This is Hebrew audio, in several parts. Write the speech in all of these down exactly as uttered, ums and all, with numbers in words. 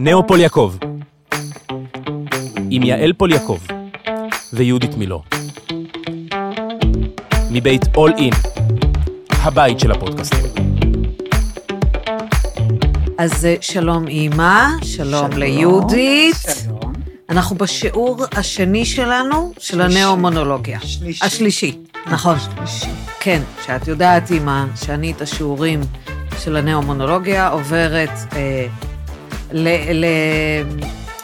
נאו פוליאקוב, עם יעל פוליאקוב ויהודית מילו. מבית אולאין, הבית של הפודקאסטים. אז שלום אימא, שלום, שלום ליהודית. שלום. אנחנו בשיעור השני שלנו, של הנאו-מונולוגיה. שלישי. השלישי, נכון. השלישי. כן, שאת יודעת אימא, שאני את השיעורים של הנאו-מונולוגיה עוברת אה, ל... ל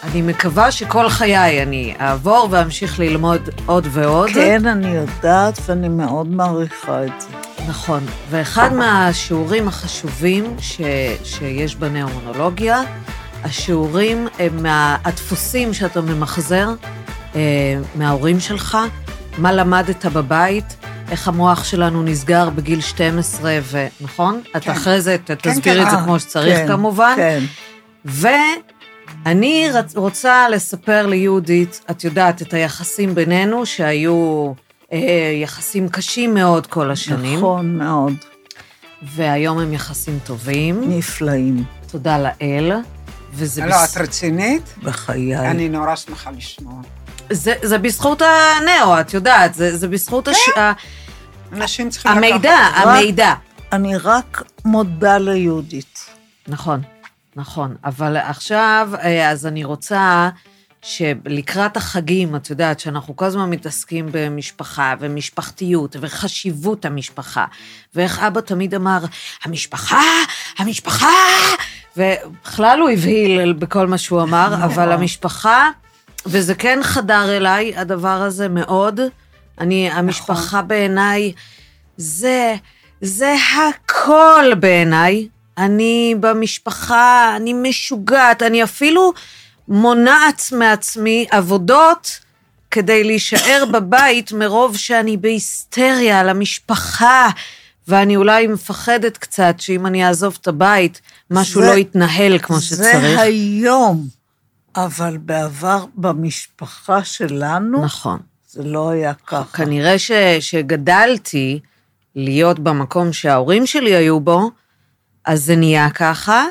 אני מקווה שכל חיי אני אעבור ואמשיך ללמוד עוד ועוד. כן, אני יודעת ואני מאוד מעריכה את זה. נכון, ואחד מהשיעורים החשובים ש... שיש בנאו-מונולוגיה, השיעורים הם מה... הדפוסים שאתה ממחזר אה, מההורים שלך, מה למדת בבית, איך המוח שלנו נסגר בגיל שתים עשרה, ו... נכון? כן. את אחרי זה כן, תסביר כן, את זה כמו שצריך כן, כמובן. כן, ו... אני רוצה לספר ליהודית, את יודעת, את היחסים בינינו, שהיו אה, יחסים קשים מאוד כל השנים. נכון מאוד. והיום הם יחסים טובים. נפלאים. תודה לאל. וזה לא, בס... את רצינית? בחיי. אני נורא שמחה לשמוע. זה, זה בזכות הנאו, את יודעת, זה, זה בזכות... הש... אנשים צריכים... המידע, לקחת. המידע. אני רק מודה ליהודית. נכון. נכון, אבל עכשיו, אז אני רוצה שלקראת החגים, את יודעת, שאנחנו כל הזמן מתעסקים במשפחה ומשפחתיות וחשיבות המשפחה, ואיך אבא תמיד אמר, המשפחה, המשפחה, ובכלל הוא הבהיל בכל מה שהוא אמר, אבל המשפחה, וזה כן חדר אליי, הדבר הזה מאוד, אני, המשפחה בעיניי, זה, זה הכל בעיניי, אני במשפחה, אני משוגעת, אני אפילו מונעת מעצמי עבודות כדי להישאר בבית מרוב שאני בהיסטריה על המשפחה, ואני אולי מפחדת קצת שאם אני אעזוב את הבית, משהו זה, לא יתנהל כמו שצריך. זה היום, אבל בעבר במשפחה שלנו, נכון. זה לא היה ככה. כנראה ש, שגדלתי להיות במקום שההורים שלי היו בו, אז זה נהיה ככה,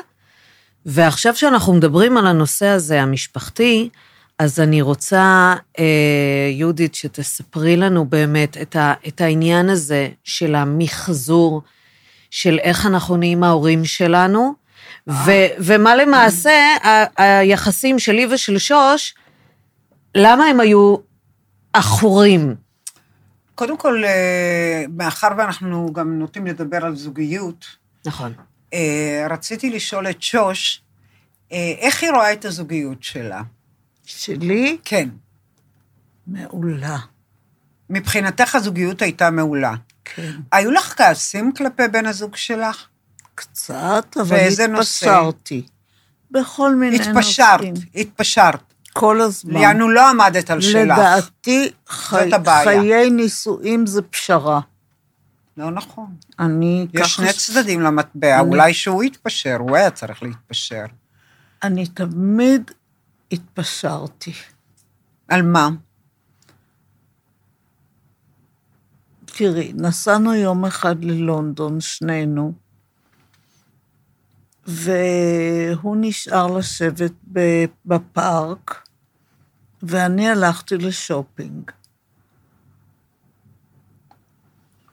ועכשיו שאנחנו מדברים על הנושא הזה המשפחתי, אז אני רוצה, אה, יהודית, שתספרי לנו באמת את, ה, את העניין הזה של המחזור, של איך אנחנו נהיים ההורים שלנו, ו, ומה למעשה ה, היחסים שלי ושל שוש, למה הם היו אחורים? קודם כל, מאחר ואנחנו גם נוטים לדבר על זוגיות, נכון. רציתי לשאול את שוש, איך היא רואה את הזוגיות שלה? שלי? כן. מעולה. מבחינתך הזוגיות הייתה מעולה. כן. היו לך כעסים כלפי בן הזוג שלך? קצת, אבל התפשרתי. בכל מיני נושאים. התפשרת, התפשרת. כל הזמן. יענו לא עמדת על שלך. לדעתי, חיי נישואים זה פשרה. לא נכון. אני יש שני צדדים למטבע, אני... אולי שהוא יתפשר, הוא היה צריך להתפשר. אני תמיד התפשרתי. על מה? תראי, נסענו יום אחד ללונדון, שנינו, והוא נשאר לשבת בפארק, ואני הלכתי לשופינג.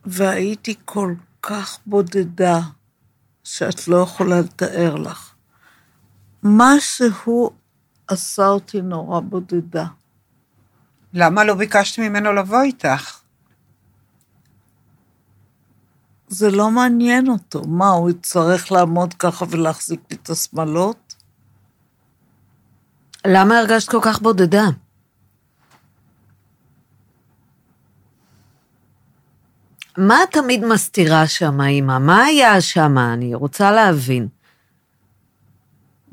והייתי כל כך בודדה, שאת לא יכולה לתאר לך. מה שהוא עשה אותי נורא בודדה. למה לא ביקשתי ממנו לבוא איתך? זה לא מעניין אותו. מה, הוא יצטרך לעמוד ככה ולהחזיק לי את השמלות? למה הרגשת כל כך בודדה? מה תמיד מסתירה שם, אמא? מה היה שם? אני רוצה להבין.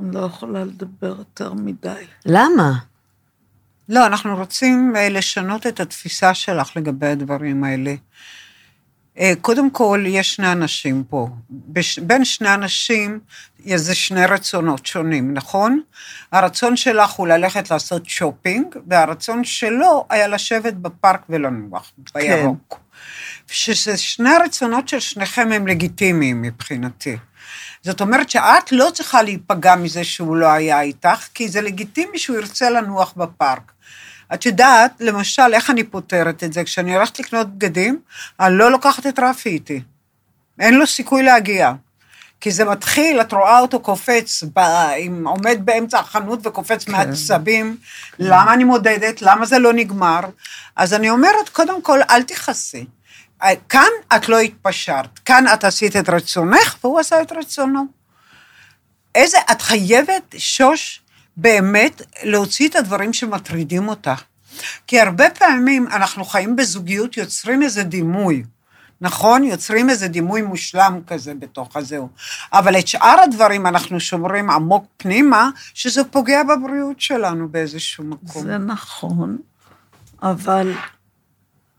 אני לא יכולה לדבר יותר מדי. למה? לא, אנחנו רוצים לשנות את התפיסה שלך לגבי הדברים האלה. קודם כל, יש שני אנשים פה. בין שני אנשים, יש זה שני רצונות שונים, נכון? הרצון שלך הוא ללכת לעשות שופינג, והרצון שלו היה לשבת בפארק ולנוח, בירוק. כן. שזה שני הרצונות של שניכם הם לגיטימיים מבחינתי. זאת אומרת שאת לא צריכה להיפגע מזה שהוא לא היה איתך, כי זה לגיטימי שהוא ירצה לנוח בפארק. את יודעת, למשל, איך אני פותרת את זה? כשאני הולכת לקנות בגדים, אני לא לוקחת את רפי איתי. אין לו סיכוי להגיע. כי זה מתחיל, את רואה אותו קופץ, עומד באמצע החנות וקופץ מעצבים, למה אני מודדת, למה זה לא נגמר? אז אני אומרת, קודם כל, אל תכעסי. כאן את לא התפשרת, כאן את עשית את רצונך, והוא עשה את רצונו. איזה, את חייבת, שוש, באמת, להוציא את הדברים שמטרידים אותך. כי הרבה פעמים אנחנו חיים בזוגיות, יוצרים איזה דימוי, נכון? יוצרים איזה דימוי מושלם כזה בתוך הזהו. אבל את שאר הדברים אנחנו שומרים עמוק פנימה, שזה פוגע בבריאות שלנו באיזשהו מקום. זה נכון, אבל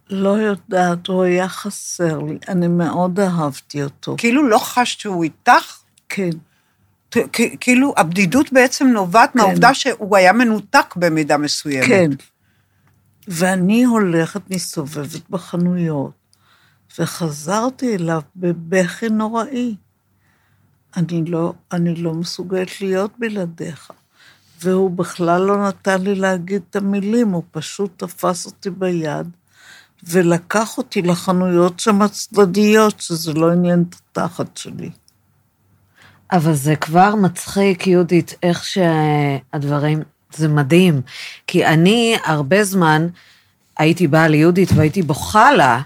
לא יודעת, הוא היה חסר לי, אני מאוד אהבתי אותו. כאילו לא חשת שהוא איתך? כן. כאילו הבדידות בעצם נובעת מהעובדה שהוא היה מנותק במידה מסוימת. כן. ואני הולכת, מסתובבת בחנויות, וחזרתי אליו בבכי נוראי. אני לא, אני לא מסוגלת להיות בלעדיך. והוא בכלל לא נתן לי להגיד את המילים, הוא פשוט תפס אותי ביד, ולקח אותי לחנויות שם הצדדיות, שזה לא עניין את התחת שלי. אבל זה כבר מצחיק, יהודית, איך שהדברים, זה מדהים. כי אני הרבה זמן הייתי באה ליהודית והייתי בוכה לה,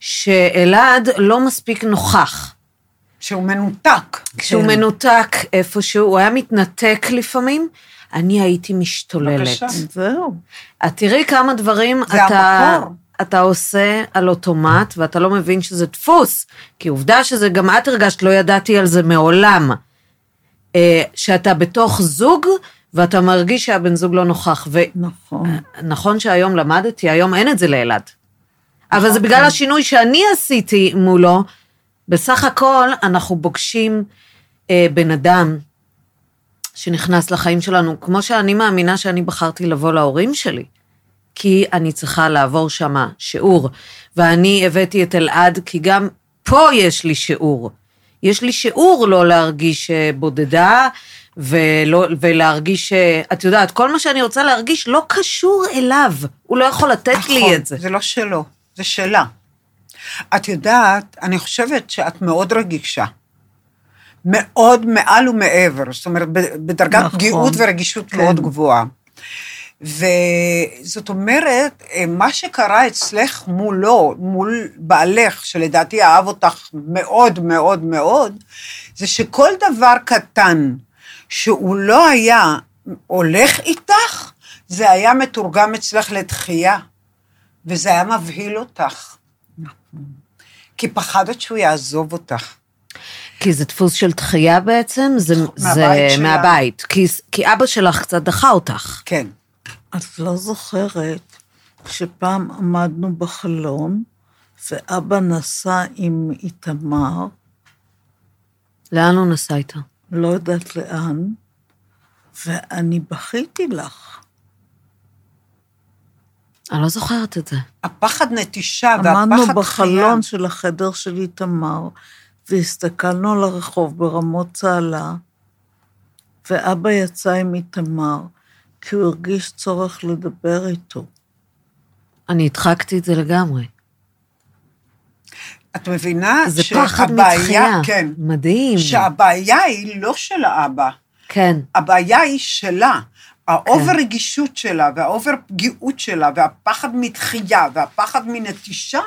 שאלעד לא מספיק נוכח. שהוא מנותק. שהוא כן. מנותק איפשהו, הוא היה מתנתק לפעמים, אני הייתי משתוללת. בבקשה, זהו. את תראי כמה דברים אתה, אתה עושה על אוטומט, ואתה לא מבין שזה דפוס, כי עובדה שזה גם את הרגשת, לא ידעתי על זה מעולם, שאתה בתוך זוג, ואתה מרגיש שהבן זוג לא נוכח. ו... נכון. נכון שהיום למדתי, היום אין את זה לילד. נכון. אבל זה בגלל השינוי שאני עשיתי מולו, בסך הכל אנחנו בוגשים אה, בן אדם, שנכנס לחיים שלנו, כמו שאני מאמינה שאני בחרתי לבוא להורים שלי, כי אני צריכה לעבור שמה שיעור, ואני הבאתי את אלעד, כי גם פה יש לי שיעור, יש לי שיעור לא להרגיש בודדה, ולא, ולהרגיש, את יודעת, כל מה שאני רוצה להרגיש לא קשור אליו, הוא לא יכול לתת אחון, לי את זה. זה לא שלו, זה שלה. את יודעת, אני חושבת שאת מאוד רגישה, מאוד מעל ומעבר, זאת אומרת, בדרגת נכון, פגיעות ורגישות כן. מאוד גבוהה. וזאת אומרת, מה שקרה אצלך מולו, מול בעלך, שלדעתי אהב אותך מאוד מאוד מאוד, זה שכל דבר קטן שהוא לא היה הולך איתך, זה היה מתורגם אצלך לדחייה, וזה היה מבהיל אותך. נכון. כי פחדת שהוא יעזוב אותך. כי זה דפוס של דחייה בעצם, זה מהבית, כי אבא שלך קצת דחה אותך. כן. את לא זוכרת שפעם עמדנו בחלון, ואבא נסע עם איתמר. לאן הוא נסע איתה? לא יודעת לאן, ואני בכיתי לך. אני לא זוכרת את זה. הפחד נטישה, והפחד חייה. עמדנו בחלון של החדר של איתמר, והסתכלנו על הרחוב ברמות צהלה, ואבא יצא עם איתמר, כי הוא הרגיש צורך לדבר איתו. אני הדחקתי את זה לגמרי. את מבינה? זה פחד מתחייה, כן, מדהים. שהבעיה היא לא של האבא. כן. הבעיה היא שלה. האובר רגישות שלה, והאובר פגיעות שלה, והפחד מתחייה, והפחד מנטישה,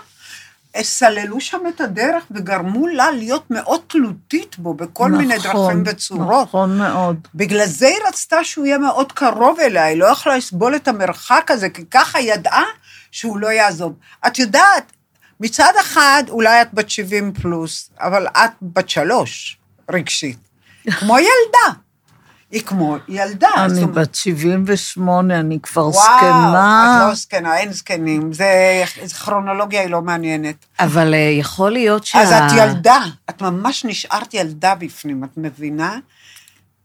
סללו שם את הדרך וגרמו לה להיות מאוד תלותית בו בכל נכון, מיני דרכים וצורות. נכון מאוד. בגלל זה היא רצתה שהוא יהיה מאוד קרוב אליה, היא לא יכולה לסבול את המרחק הזה, כי ככה ידעה שהוא לא יעזוב. את יודעת, מצד אחד אולי את בת שבעים פלוס, אבל את בת שלוש רגשית, כמו ילדה. היא כמו ילדה. אני בת שבעים ושמונה, אני כבר זקנה. וואו, את לא זקנה, אין זקנים. זה כרונולוגיה, היא לא מעניינת. אבל יכול להיות שה... אז את ילדה, את ממש נשארת ילדה בפנים, את מבינה?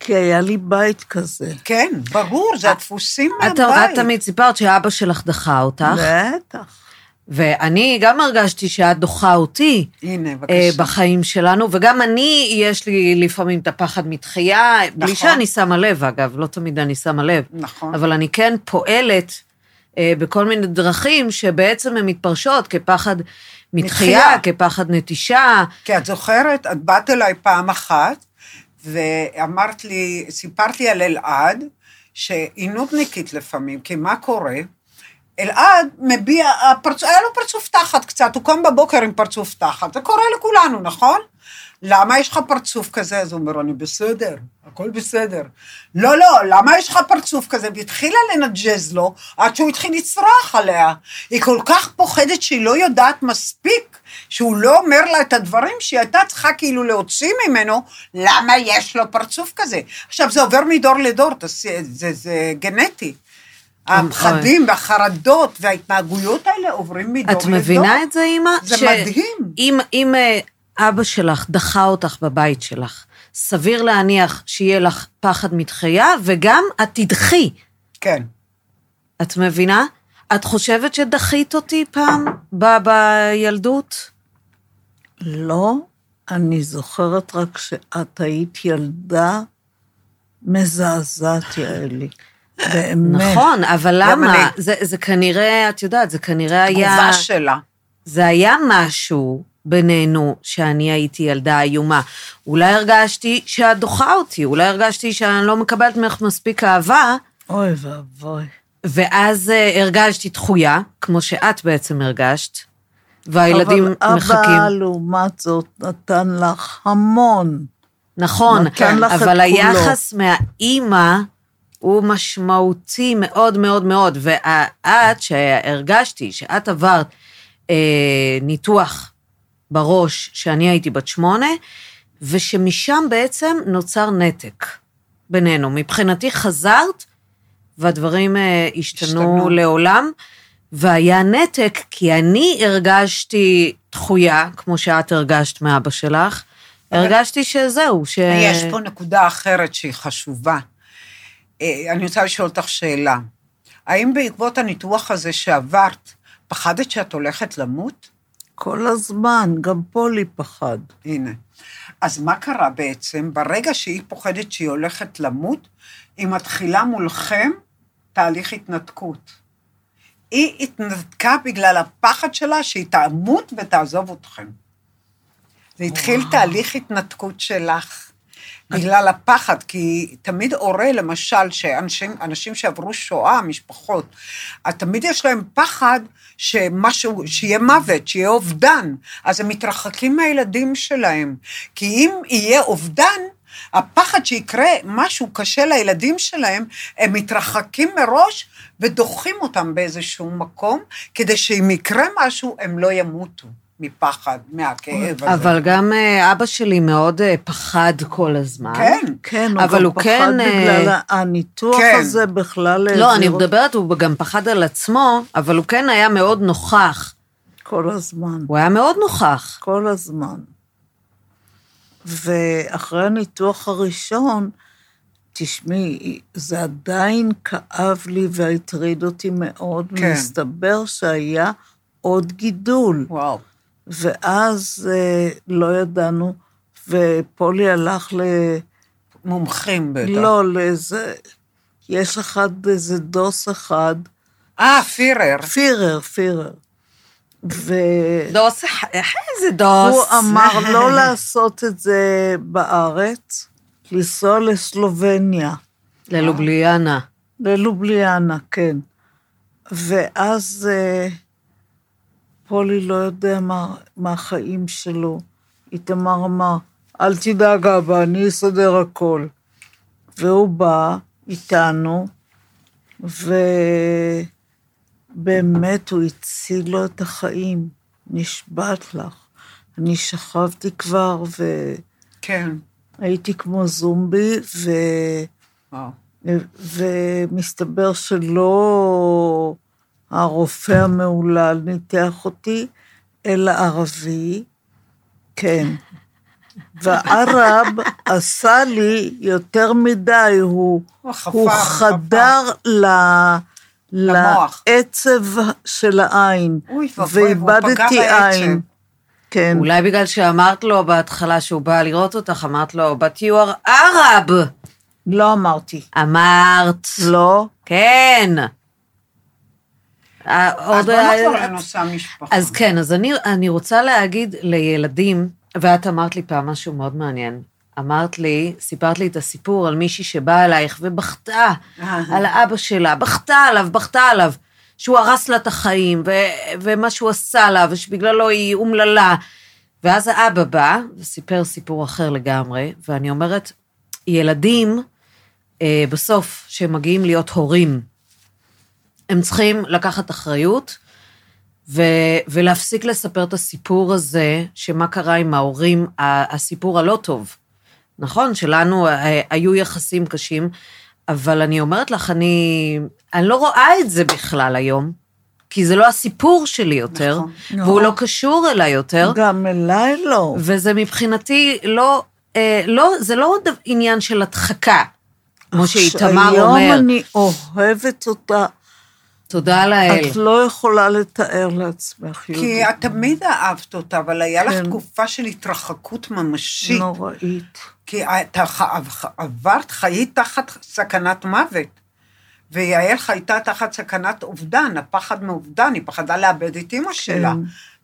כי היה לי בית כזה. כן, ברור, זה הדפוסים מהבית. את תמיד סיפרת שהאבא שלך דחה אותך. בטח. ואני גם הרגשתי שאת דוחה אותי הנה, בקשה. בחיים שלנו, וגם אני, יש לי לפעמים את הפחד מתחייה, נכון. בלי שאני שמה לב, אגב, לא תמיד אני שמה לב, נכון. אבל אני כן פועלת בכל מיני דרכים שבעצם הן מתפרשות כפחד מתחייה, מתחייה. כפחד נטישה. כי את זוכרת, את באת אליי פעם אחת, ואמרת לי, סיפרת לי על אלעד, שהיא נודניקית לפעמים, כי מה קורה? אלעד מביע, הפרצ... היה לו פרצוף תחת קצת, הוא קום בבוקר עם פרצוף תחת, זה קורה לכולנו, נכון? למה יש לך פרצוף כזה? אז הוא אומר, אני בסדר, הכל בסדר. לא, לא, למה יש לך פרצוף כזה? והתחילה לנג'ז לו, עד שהוא התחיל לצרח עליה. היא כל כך פוחדת שהיא לא יודעת מספיק, שהוא לא אומר לה את הדברים שהיא הייתה צריכה כאילו להוציא ממנו, למה יש לו פרצוף כזה? עכשיו, זה עובר מדור לדור, זה, זה, זה גנטי. הפחדים והחרדות וההתנהגויות האלה עוברים מדור לדור. את מבינה את זה, אימא? זה מדהים. אם אבא שלך דחה אותך בבית שלך, סביר להניח שיהיה לך פחד מתחייה, וגם את תדחי. כן. את מבינה? את חושבת שדחית אותי פעם בילדות? לא, אני זוכרת רק שאת היית ילדה מזעזעת, יעלי. נכון, אבל למה? זה כנראה, את יודעת, זה כנראה היה... תגובה שלה. זה היה משהו בינינו שאני הייתי ילדה איומה. אולי הרגשתי שאת דוחה אותי, אולי הרגשתי שאני לא מקבלת ממך מספיק אהבה. אוי ואבוי. ואז הרגשתי דחויה, כמו שאת בעצם הרגשת, והילדים מחכים. אבל אבא, לעומת זאת, נתן לך המון. נכון, אבל היחס מהאימא... הוא משמעותי מאוד מאוד מאוד, ואת שהרגשתי, שאת עברת אה, ניתוח בראש, שאני הייתי בת שמונה, ושמשם בעצם נוצר נתק בינינו. מבחינתי חזרת, והדברים אה, השתנו, השתנו לעולם, והיה נתק, כי אני הרגשתי דחויה, כמו שאת הרגשת מאבא שלך, הרגשתי שזהו. ש... יש פה נקודה אחרת שהיא חשובה. אני רוצה לשאול אותך שאלה, האם בעקבות הניתוח הזה שעברת, פחדת שאת הולכת למות? כל הזמן, גם פולי פחד. הנה. אז מה קרה בעצם? ברגע שהיא פוחדת שהיא הולכת למות, היא מתחילה מולכם תהליך התנתקות. היא התנתקה בגלל הפחד שלה שהיא תעמות ותעזוב אתכם. זה התחיל וואו. תהליך התנתקות שלך. בגלל הפחד, כי תמיד הורה, למשל, שאנשים, אנשים שעברו שואה, משפחות, תמיד יש להם פחד שמשהו, שיהיה מוות, שיהיה אובדן, אז הם מתרחקים מהילדים שלהם, כי אם יהיה אובדן, הפחד שיקרה משהו קשה לילדים שלהם, הם מתרחקים מראש ודוחים אותם באיזשהו מקום, כדי שאם יקרה משהו, הם לא ימותו. מפחד, מהכאב הזה. אבל גם אבא שלי מאוד פחד כל הזמן. כן, כן, הוא גם פחד בגלל הניתוח הזה בכלל. לא, אני מדברת, הוא גם פחד על עצמו, אבל הוא כן היה מאוד נוכח. כל הזמן. הוא היה מאוד נוכח. כל הזמן. ואחרי הניתוח הראשון, תשמעי, זה עדיין כאב לי והטריד אותי מאוד, מסתבר שהיה עוד גידול. וואו. ואז אה, לא ידענו, ופולי הלך ל... מומחים בטח. לא, לאיזה... יש אחד, איזה דוס אחד. אה, פירר. פירר, פירר. ו... דוס, איזה דוס. הוא אמר לא לעשות את זה בארץ, לנסוע לסלובניה. ללובליאנה. ללובליאנה, כן. ואז... אה, פולי לא יודע מה, מה החיים שלו. איתמר אמר, אל תדאג אבא, אני אסדר הכל. והוא בא איתנו, ובאמת הוא הציל לו את החיים. נשבעת לך. אני שכבתי כבר, והייתי כן. כמו זומבי, ו... וואו. ומסתבר שלא... הרופא המעולל ניתח אותי, אלא ערבי, כן. והערב עשה לי יותר מדי, הוא, הוא חדר ל, למוח. לעצב של העין. אוי, ואיבדתי עין. כן. אולי בגלל שאמרת לו בהתחלה שהוא בא לראות אותך, אמרת לו, but you are Arab. לא אמרתי. אמרת. לא. כן. אז בוא נחזור לנושא המשפחה. אז כן, אז אני, אני רוצה להגיד לילדים, ואת אמרת לי פעם משהו מאוד מעניין, אמרת לי, סיפרת לי את הסיפור על מישהי שבאה אלייך ובחתה על האבא שלה, בחתה עליו, בחתה עליו, שהוא הרס לה את החיים, ו- ומה שהוא עשה לה, ושבגללו היא אומללה, ואז האבא בא, וסיפר סיפור אחר לגמרי, ואני אומרת, ילדים, אה, בסוף, שמגיעים להיות הורים, הם צריכים לקחת אחריות, ו- ולהפסיק לספר את הסיפור הזה, שמה קרה עם ההורים, הסיפור הלא טוב. נכון, שלנו היו יחסים קשים, אבל אני אומרת לך, אני, אני לא רואה את זה בכלל היום, כי זה לא הסיפור שלי יותר, נכון, והוא לא. לא קשור אליי יותר. גם אליי לא. וזה מבחינתי לא, אה, לא זה לא עניין של הדחקה, כמו שאיתמר אומר. היום אני אוהבת אותה. תודה לאל. את לא יכולה לתאר לעצמך. כי את תמיד אהבת אותה, אבל היה לך תקופה של התרחקות ממשית. נוראית. כי עברת, חיית תחת סכנת מוות, ויעל חייתה תחת סכנת אובדן, הפחד מאובדן, היא פחדה לאבד את אמא שלה.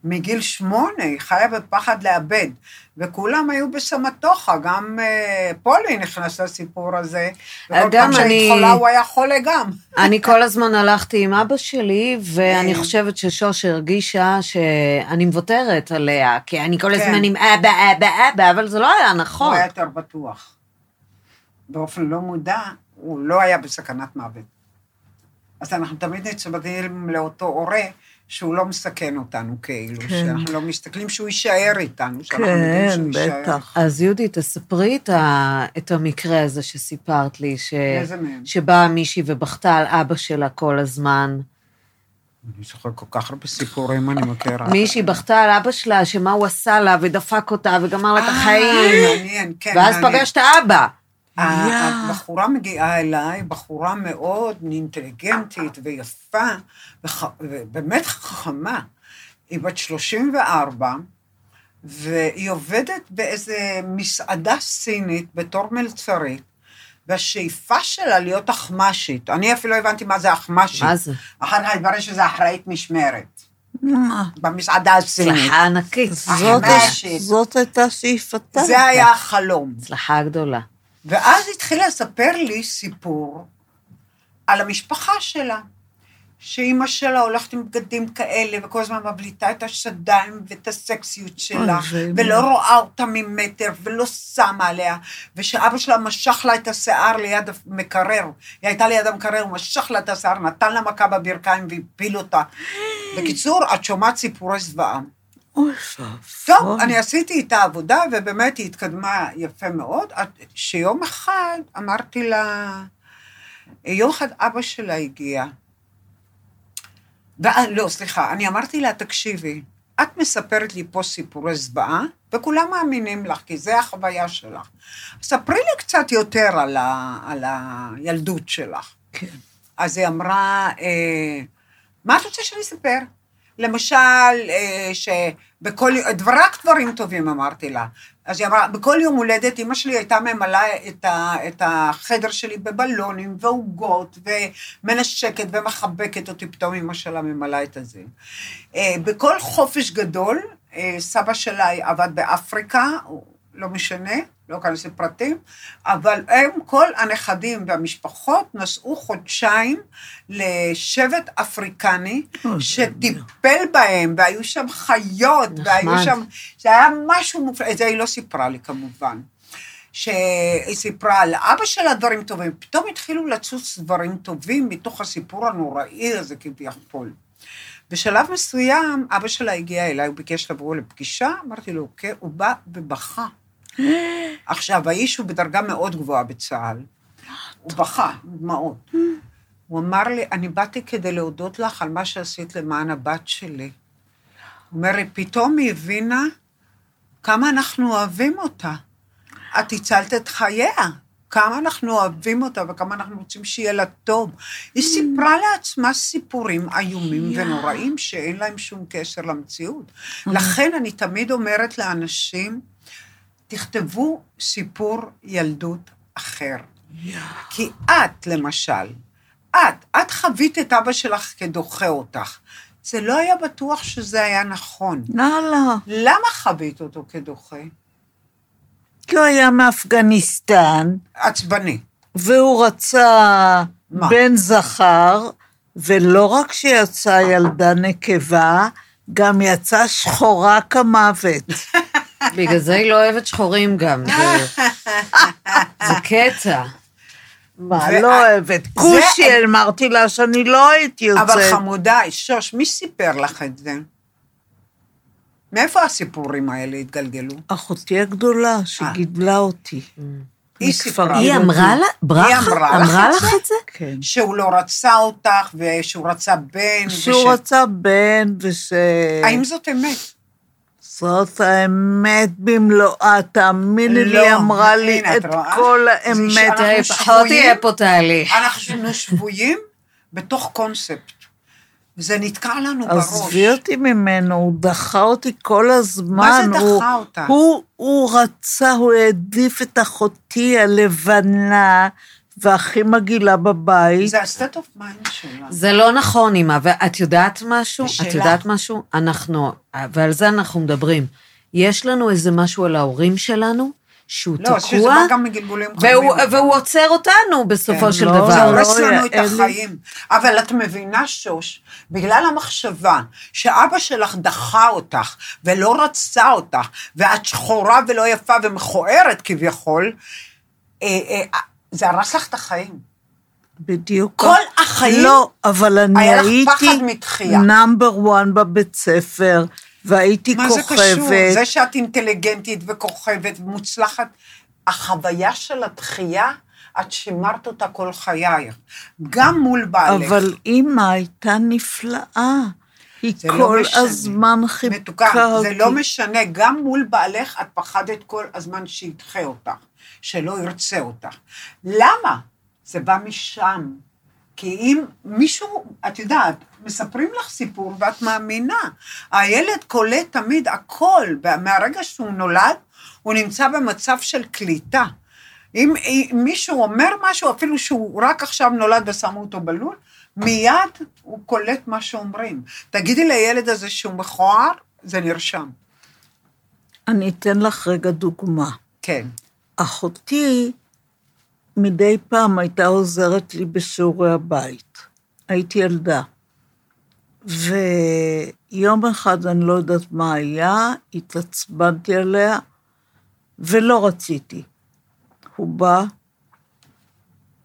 מגיל שמונה, היא חיה בפחד לאבד, וכולם היו בסמטוחה, גם פולי נכנס לסיפור הזה, וכל פעם שהיא חולה, הוא היה חולה גם. אני כל הזמן הלכתי עם אבא שלי, ואני חושבת ששוש הרגישה שאני מוותרת עליה, כי אני כל הזמן עם אבא, אבא, אבא, אבל זה לא היה נכון. הוא היה יותר בטוח. באופן לא מודע, הוא לא היה בסכנת מוות. אז אנחנו תמיד נצמדים לאותו הורה, שהוא לא מסכן אותנו כאילו, כן. שאנחנו לא מסתכלים שהוא יישאר איתנו, שאנחנו כן, יודעים שהוא בטח. יישאר. אז יהודית, תספרי את, ה... את המקרה הזה שסיפרת לי, ש... שבאה מישהי ובחתה על אבא שלה כל הזמן. אני זוכר כל כך הרבה סיפורים, אני מכירה. מישהי בכתה על אבא שלה, שמה הוא עשה לה ודפק אותה וגמר לה את החיים. מעניין, כן. ואז מעניין. פגשת אבא. הבחורה מגיעה אליי, בחורה מאוד אינטליגנטית ויפה, ובאמת חכמה. היא בת שלושים וארבע, והיא עובדת באיזו מסעדה סינית בתור מלצרית, והשאיפה שלה להיות אחמשית. אני אפילו הבנתי מה זה אחמשית. מה זה? אחר כך התברר שזה אחראית משמרת. במסעדה הסינית. הצלחה ענקית. אחמשית. זאת הייתה שאיפתה. זה היה החלום. הצלחה גדולה. ואז התחילה לספר לי סיפור על המשפחה שלה, שאימא שלה הולכת עם בגדים כאלה, וכל הזמן מבליטה את השדיים ואת הסקסיות שלה, ולא רואה אותה ממטר, ולא שמה עליה, ושאבא שלה משך לה את השיער ליד המקרר, היא הייתה ליד המקרר, הוא משך לה את השיער, נתן לה מכה בברכיים, והפיל אותה. בקיצור, את שומעת סיפורי זוועה. טוב, אני עשיתי את העבודה, ובאמת היא התקדמה יפה מאוד, שיום אחד אמרתי לה, יום אחד אבא שלה הגיע, לא, סליחה, אני אמרתי לה, תקשיבי, את מספרת לי פה סיפורי זוועה, וכולם מאמינים לך, כי זה החוויה שלך, ספרי לי קצת יותר על הילדות שלך. אז היא אמרה, מה את רוצה שאני אספר? למשל, שבכל, רק דברים טובים אמרתי לה, אז היא אמרה, בכל יום הולדת, אמא שלי הייתה ממלאה את, ה, את החדר שלי בבלונים, ועוגות, ומנשקת ומחבקת אותי, פתאום אמא שלה ממלאה את הזה. בכל חופש גדול, סבא שלה עבד באפריקה, לא משנה, לא כאן עושה פרטים, אבל הם, כל הנכדים והמשפחות, נסעו חודשיים לשבט אפריקני, שטיפל בהם, והיו שם חיות, והיו שם, זה היה משהו מופלא, את זה היא לא סיפרה לי כמובן, שהיא סיפרה על אבא שלה דברים טובים, פתאום התחילו לצוץ דברים טובים, מתוך הסיפור הנוראי הזה כביכול. בשלב מסוים, אבא שלה הגיע אליי, הוא ביקש לבוא לפגישה, אמרתי לו, אוקיי, הוא בא ובכה. עכשיו, האיש הוא בדרגה מאוד גבוהה בצהל, הוא בכה, דמעות. הוא אמר לי, אני באתי כדי להודות לך על מה שעשית למען הבת שלי. הוא אומר לי, פתאום היא הבינה כמה אנחנו אוהבים אותה. את הצלת את חייה, כמה אנחנו אוהבים אותה, וכמה אנחנו רוצים שיהיה לה טוב. היא סיפרה לעצמה סיפורים איומים ונוראים, שאין להם שום קשר למציאות. לכן אני תמיד אומרת לאנשים, תכתבו סיפור ילדות אחר. כי את, למשל, את, את חווית את אבא שלך כדוחה אותך. זה לא היה בטוח שזה היה נכון. נהלה. למה חווית אותו כדוחה? כי הוא היה מאפגניסטן. עצבני. והוא רצה מה? בן זכר, ולא רק שיצא ילדה נקבה, גם יצא שחורה כמוות. בגלל זה היא לא אוהבת שחורים גם. זה, זה קטע. מה, לא אוהבת. קושי, אמרתי לה שאני לא הייתי יוצאת. אבל חמודה, שוש, מי סיפר לך את זה? מאיפה הסיפורים האלה התגלגלו? אחותי הגדולה שגידלה אותי. היא סיפרה. היא אמרה לך את זה? כן. שהוא לא רצה אותך, ושהוא רצה בן. שהוא רצה בן, וש... האם זאת אמת? זאת האמת במלואה, תאמיני לי, אמרה לי את כל האמת. אנחנו שבויים בתוך קונספט. זה נתקע לנו בראש. עזבי אותי ממנו, הוא דחה אותי כל הזמן. מה זה דחה אותה? הוא רצה, הוא העדיף את אחותי הלבנה, והכי מגילה בבית. זה הסטט אוף מיינד שלה. זה לא נכון, אמא, ואת יודעת משהו? את יודעת משהו? אנחנו, ועל זה אנחנו מדברים. יש לנו איזה משהו על ההורים שלנו, שהוא תקוע, והוא עוצר אותנו בסופו של דבר. זה הורס לנו את החיים. אבל את מבינה, שוש, בגלל המחשבה שאבא שלך דחה אותך, ולא רצה אותך, ואת שחורה ולא יפה ומכוערת כביכול, זה הרס לך את החיים. בדיוק. כל החיים. לא, אבל אני הייתי נאמבר וואן בבית ספר, והייתי כוכבת. מה זה קשור? זה שאת אינטליגנטית וכוכבת ומוצלחת, החוויה של הדחייה, את שימרת אותה כל חייך, גם מול בעלך. אבל אמא הייתה נפלאה, היא כל הזמן חיבקה אותי. זה לא משנה, גם מול בעלך את פחדת כל הזמן שידחה אותך, שלא ירצה אותך. למה? זה בא משם. כי אם מישהו, את יודעת, מספרים לך סיפור ואת מאמינה, הילד קולט תמיד הכל, מהרגע שהוא נולד, הוא נמצא במצב של קליטה. אם, אם מישהו אומר משהו, אפילו שהוא רק עכשיו נולד ושמו אותו בלול, מיד הוא קולט מה שאומרים. תגידי לילד הזה שהוא מכוער, זה נרשם. אני אתן לך רגע דוגמה. כן. אחותי, מדי פעם הייתה עוזרת לי בשיעורי הבית. הייתי ילדה. ויום אחד, אני לא יודעת מה היה, התעצבנתי עליה, ולא רציתי. הוא בא,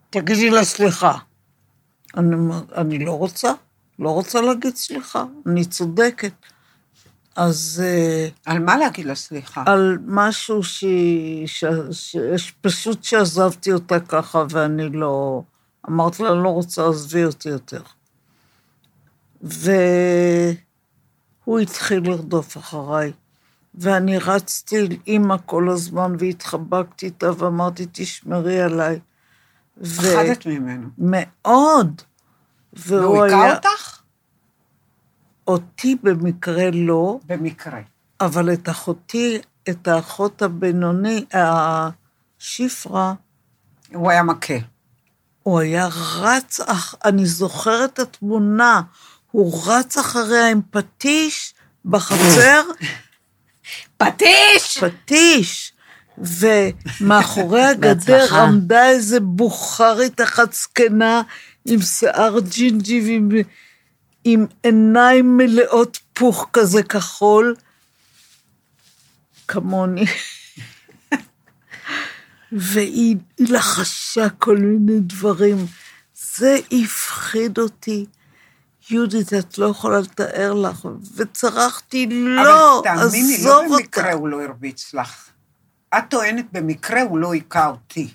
תגידי לה סליחה. אני, אני לא רוצה, לא רוצה להגיד סליחה, אני צודקת. אז... על מה להגיד לה סליחה? על משהו ש... ש... ש... פשוט שעזבתי אותה ככה, ואני לא... אמרתי לה, אני לא רוצה לעזבי אותי יותר. והוא התחיל לרדוף אחריי, ואני רצתי אל אמא כל הזמן, והתחבקתי איתה, ואמרתי, תשמרי עליי. פחדת ו... ממנו. מאוד. והוא היכה היה... אותך? אותי במקרה לא. במקרה. אבל את אחותי, את האחות הבינוני, השפרה. הוא היה מכה. הוא היה רץ, אני זוכרת את התמונה, הוא רץ אחריה עם פטיש בחצר. פטיש! פטיש. ומאחורי הגדר עמדה איזה בוכרית אחת זקנה, עם שיער ג'ינג'י ועם... עם עיניים מלאות פוך כזה כחול, כמוני. והיא לחשה כל מיני דברים. זה הפחיד אותי. יהודית, את לא יכולה לתאר לך. וצרחתי, לא, עזור אותה. אבל תאמיני, לא במקרה הוא לא הרביץ לך. את טוענת, במקרה הוא לא היכה אותי.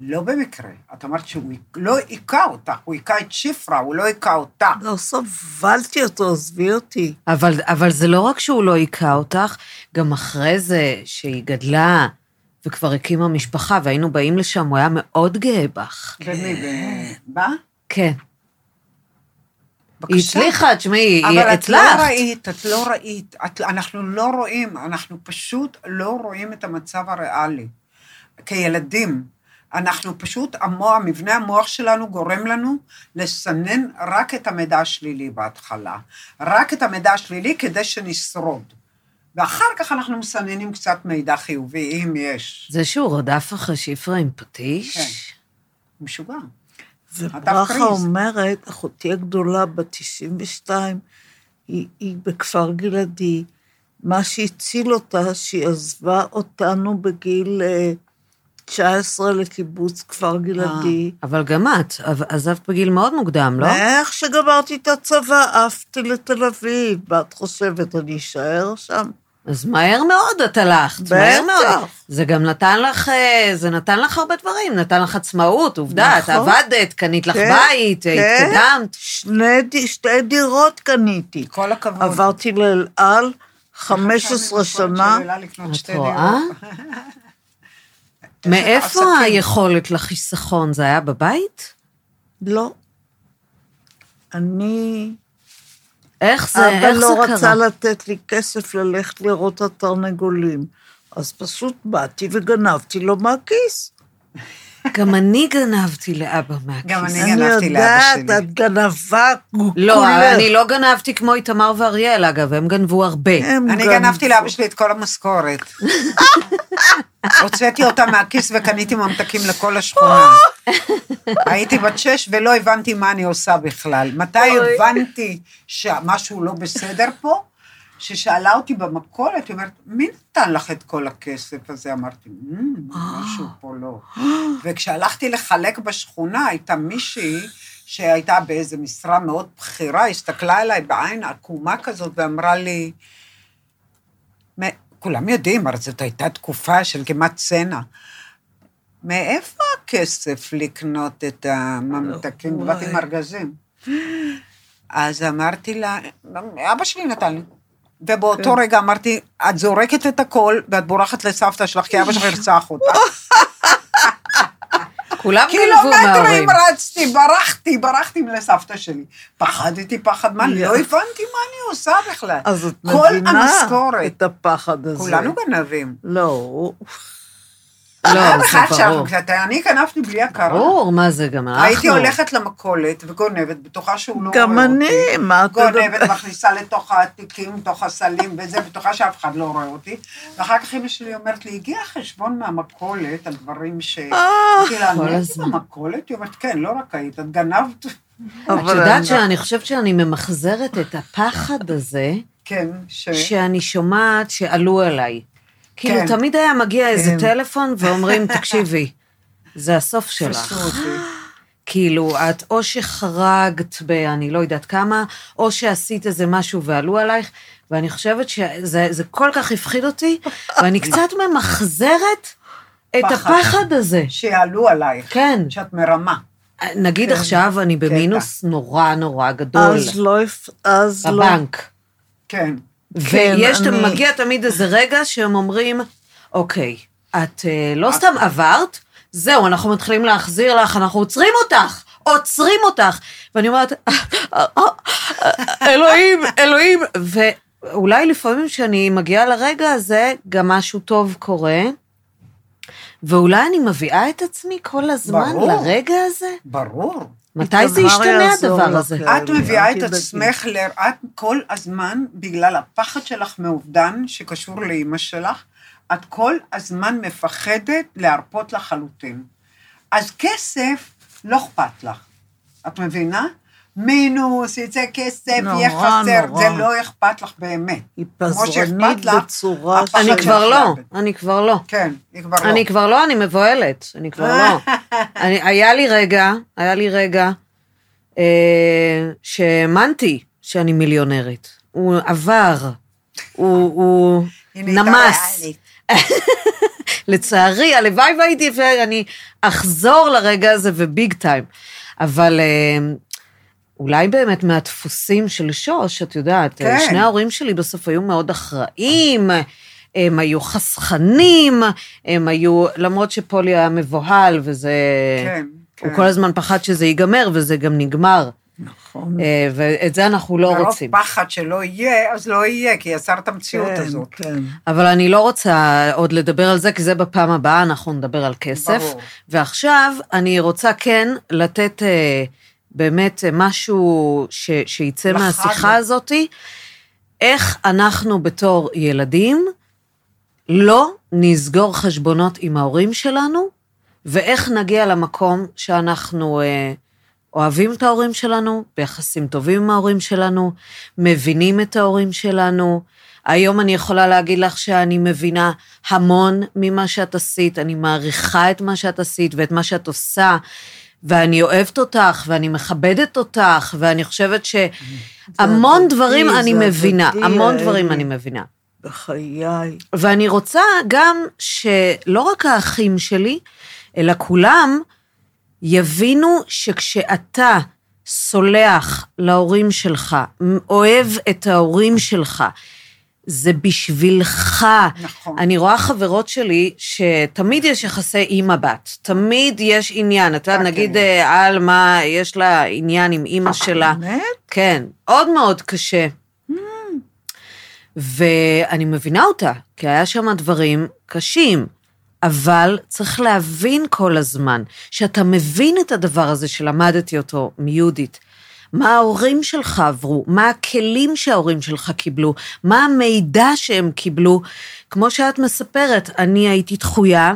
לא במקרה, את אמרת שהוא לא היכה אותך, הוא היכה את שפרה, הוא לא היכה אותך. לא סבלתי אותו, עזבי אותי. אבל, אבל זה לא רק שהוא לא היכה אותך, גם אחרי זה שהיא גדלה, וכבר הקימה משפחה, והיינו באים לשם, הוא היה מאוד גאה בך. ומי בא? כן. היא הצליחה, תשמעי, היא הצלחת. אבל את לא ראית, את לא ראית, אנחנו לא רואים, אנחנו פשוט לא רואים את המצב הריאלי. כילדים, אנחנו פשוט, המוח, מבנה המוח שלנו גורם לנו לסנן רק את המידע השלילי בהתחלה, רק את המידע השלילי כדי שנשרוד. ואחר כך אנחנו מסננים קצת מידע חיובי, אם יש. זה שהוא רודף אחרי שפרה עם פטיש? כן, משוגע. וברכה אומרת, אחותי הגדולה ב-תשעים ושתיים, היא, היא בכפר גלעדי, מה שהציל אותה, שהיא עזבה אותנו בגיל תשע עשרה לקיבוץ כפר גלעדי. אבל גם את, עזבת בגיל מאוד מוקדם, לא? איך שגמרתי את הצבא, עפתי לתל אביב, ואת חושבת, אני אשאר שם? אז מהר מאוד את הלכת, מהר מאוד. זה גם נתן לך, זה נתן לך הרבה דברים, נתן לך עצמאות, עובדה, את עבדת, קנית לך בית, התקדמת. שתי דירות קניתי. כל הכבוד. עברתי לאלעל חמש עשרה שנה. את רואה? מאיפה היכולת לחיסכון? זה היה בבית? לא. אני... איך זה, איך זה קרה? אבא לא רצה לתת לי כסף ללכת לראות התרנגולים, אז פשוט באתי וגנבתי לו מהכיס. גם אני גנבתי לאבא מהכיס. גם אני גנבתי לאבא שלי. אני יודעת, את גנבה כולה. לא, אני לא גנבתי כמו איתמר ואריאל, אגב, הם גנבו הרבה. אני גנבתי לאבא שלי את כל המשכורת. הוצאתי אותה מהכיס וקניתי ממתקים לכל השכונה. הייתי בת שש ולא הבנתי מה אני עושה בכלל. מתי הבנתי שמשהו לא בסדר פה? ששאלה אותי במכולת, היא אומרת, מי נתן לך את כל הכסף הזה? אמרתי, משהו פה לא. וכשהלכתי לחלק בשכונה, הייתה מישהי שהייתה באיזו משרה מאוד בחירה, הסתכלה אליי בעין עקומה כזאת, ואמרה לי, כולם יודעים, אבל זאת הייתה תקופה של כמעט צנע, מאיפה הכסף לקנות את הממתקים? באתי עם ארגזים. אז אמרתי לה, אבא שלי נתן לי. ובאותו רגע אמרתי, את זורקת את הכל, ואת בורחת לסבתא שלך, כי אבא שלך הרצח אותה. כולם גנבו מההורים. קילומטרים רצתי, ברחתי, ברחתי לסבתא שלי. פחדתי פחד, מה, לא הבנתי מה אני עושה בכלל. אז את מבינה את הפחד הזה. כולנו גנבים. לא. לא, זה ברור. אני גנבתי בלי הכרה. ברור, מה זה גם אנחנו? הייתי הולכת למכולת וגונבת, בטוחה שהוא לא... גם אני, מה... גונבת, מכניסה לתוך העתיקים, תוך הסלים וזה, בטוחה שאף אחד לא רואה אותי. ואחר כך אמא שלי אומרת לי, הגיע חשבון מהמכולת, על דברים ש... כל הזמן. במכולת, היא אומרת, כן, לא רק היית, את גנבת. את יודעת שאני חושבת שאני ממחזרת את הפחד הזה, שאני שומעת שעלו אליי. כאילו, כן. תמיד היה מגיע איזה כן. טלפון, ואומרים, תקשיבי, זה הסוף שלך. כאילו, את או שחרגת, ב, אני לא יודעת כמה, או שעשית איזה משהו ועלו עלייך, ואני חושבת שזה זה כל כך הפחיד אותי, ואני קצת ממחזרת את הפחד הזה. שעלו עלייך, כן. שאת מרמה. נגיד כן. עכשיו, אני במינוס כן. נורא נורא גדול. אז לא... אז הבנק. לא. כן. ויש, כן, אני... מגיע תמיד איזה רגע שהם אומרים, אוקיי, את לא את... סתם עברת, זהו, אנחנו מתחילים להחזיר לך, אנחנו עוצרים אותך, עוצרים אותך, ואני אומרת, אלוהים, אלוהים, ואולי לפעמים שאני מגיעה לרגע הזה, גם משהו טוב קורה, ואולי אני מביאה את עצמי כל הזמן ברור, לרגע הזה? ברור. מתי זה ישתנה הדבר הזה? את מביאה את עצמך לרעת כל הזמן, בגלל הפחד שלך מאובדן, שקשור לאמא שלך, את כל הזמן מפחדת להרפות לחלוטין. אז כסף לא אכפת לך. את מבינה? מינוס, יצא כסף, יהיה חסר, זה לא אכפת לך באמת. היא פזרנית בצורה... אני כבר לא, אני כבר לא. כן, היא כבר לא. אני כבר לא, אני מבועלת, אני כבר לא. היה לי רגע, היה לי רגע, שהאמנתי שאני מיליונרית. הוא עבר, הוא נמס. לצערי, הלוואי והייתי, ואני אחזור לרגע הזה וביג טיים. אבל... אולי באמת מהדפוסים של שוש, את יודעת, כן. שני ההורים שלי בסוף היו מאוד אחראים, הם היו חסכנים, הם היו, למרות שפולי היה מבוהל, וזה, כן, כן. הוא כל הזמן פחד שזה ייגמר, וזה גם נגמר. נכון. ואת זה אנחנו לא רוצים. לא פחד שלא יהיה, אז לא יהיה, כי יצר את המציאות כן, הזאת. כן. אבל אני לא רוצה עוד לדבר על זה, כי זה בפעם הבאה, אנחנו נדבר על כסף. ברור. ועכשיו אני רוצה כן לתת באמת משהו ש, שיצא לחד. מהשיחה הזאת, איך אנחנו בתור ילדים לא נסגור חשבונות עם ההורים שלנו, ואיך נגיע למקום שאנחנו אוהבים את ההורים שלנו, ביחסים טובים עם ההורים שלנו, מבינים את ההורים שלנו. היום אני יכולה להגיד לך שאני מבינה המון ממה שאת עשית, אני מעריכה את מה שאת עשית ואת מה שאת עושה, ואני אוהבת אותך, ואני מכבדת אותך, ואני חושבת שהמון דברים אני מבינה, המון דברים אני מבינה. בחיי. ואני רוצה גם שלא רק האחים שלי, אלא כולם יבינו שכשאתה סולח להורים שלך, אוהב את ההורים שלך, זה בשבילך. נכון. אני רואה חברות שלי שתמיד יש יחסי אימא בת, תמיד יש עניין, אתה נגיד על מה יש לה עניין עם אימא שלה. באמת? כן, עוד מאוד קשה. ואני מבינה אותה, כי היה שם דברים קשים, אבל צריך להבין כל הזמן, שאתה מבין את הדבר הזה שלמדתי אותו מיהודית, מה ההורים שלך עברו, מה הכלים שההורים שלך קיבלו, מה המידע שהם קיבלו, כמו שאת מספרת, אני הייתי דחויה,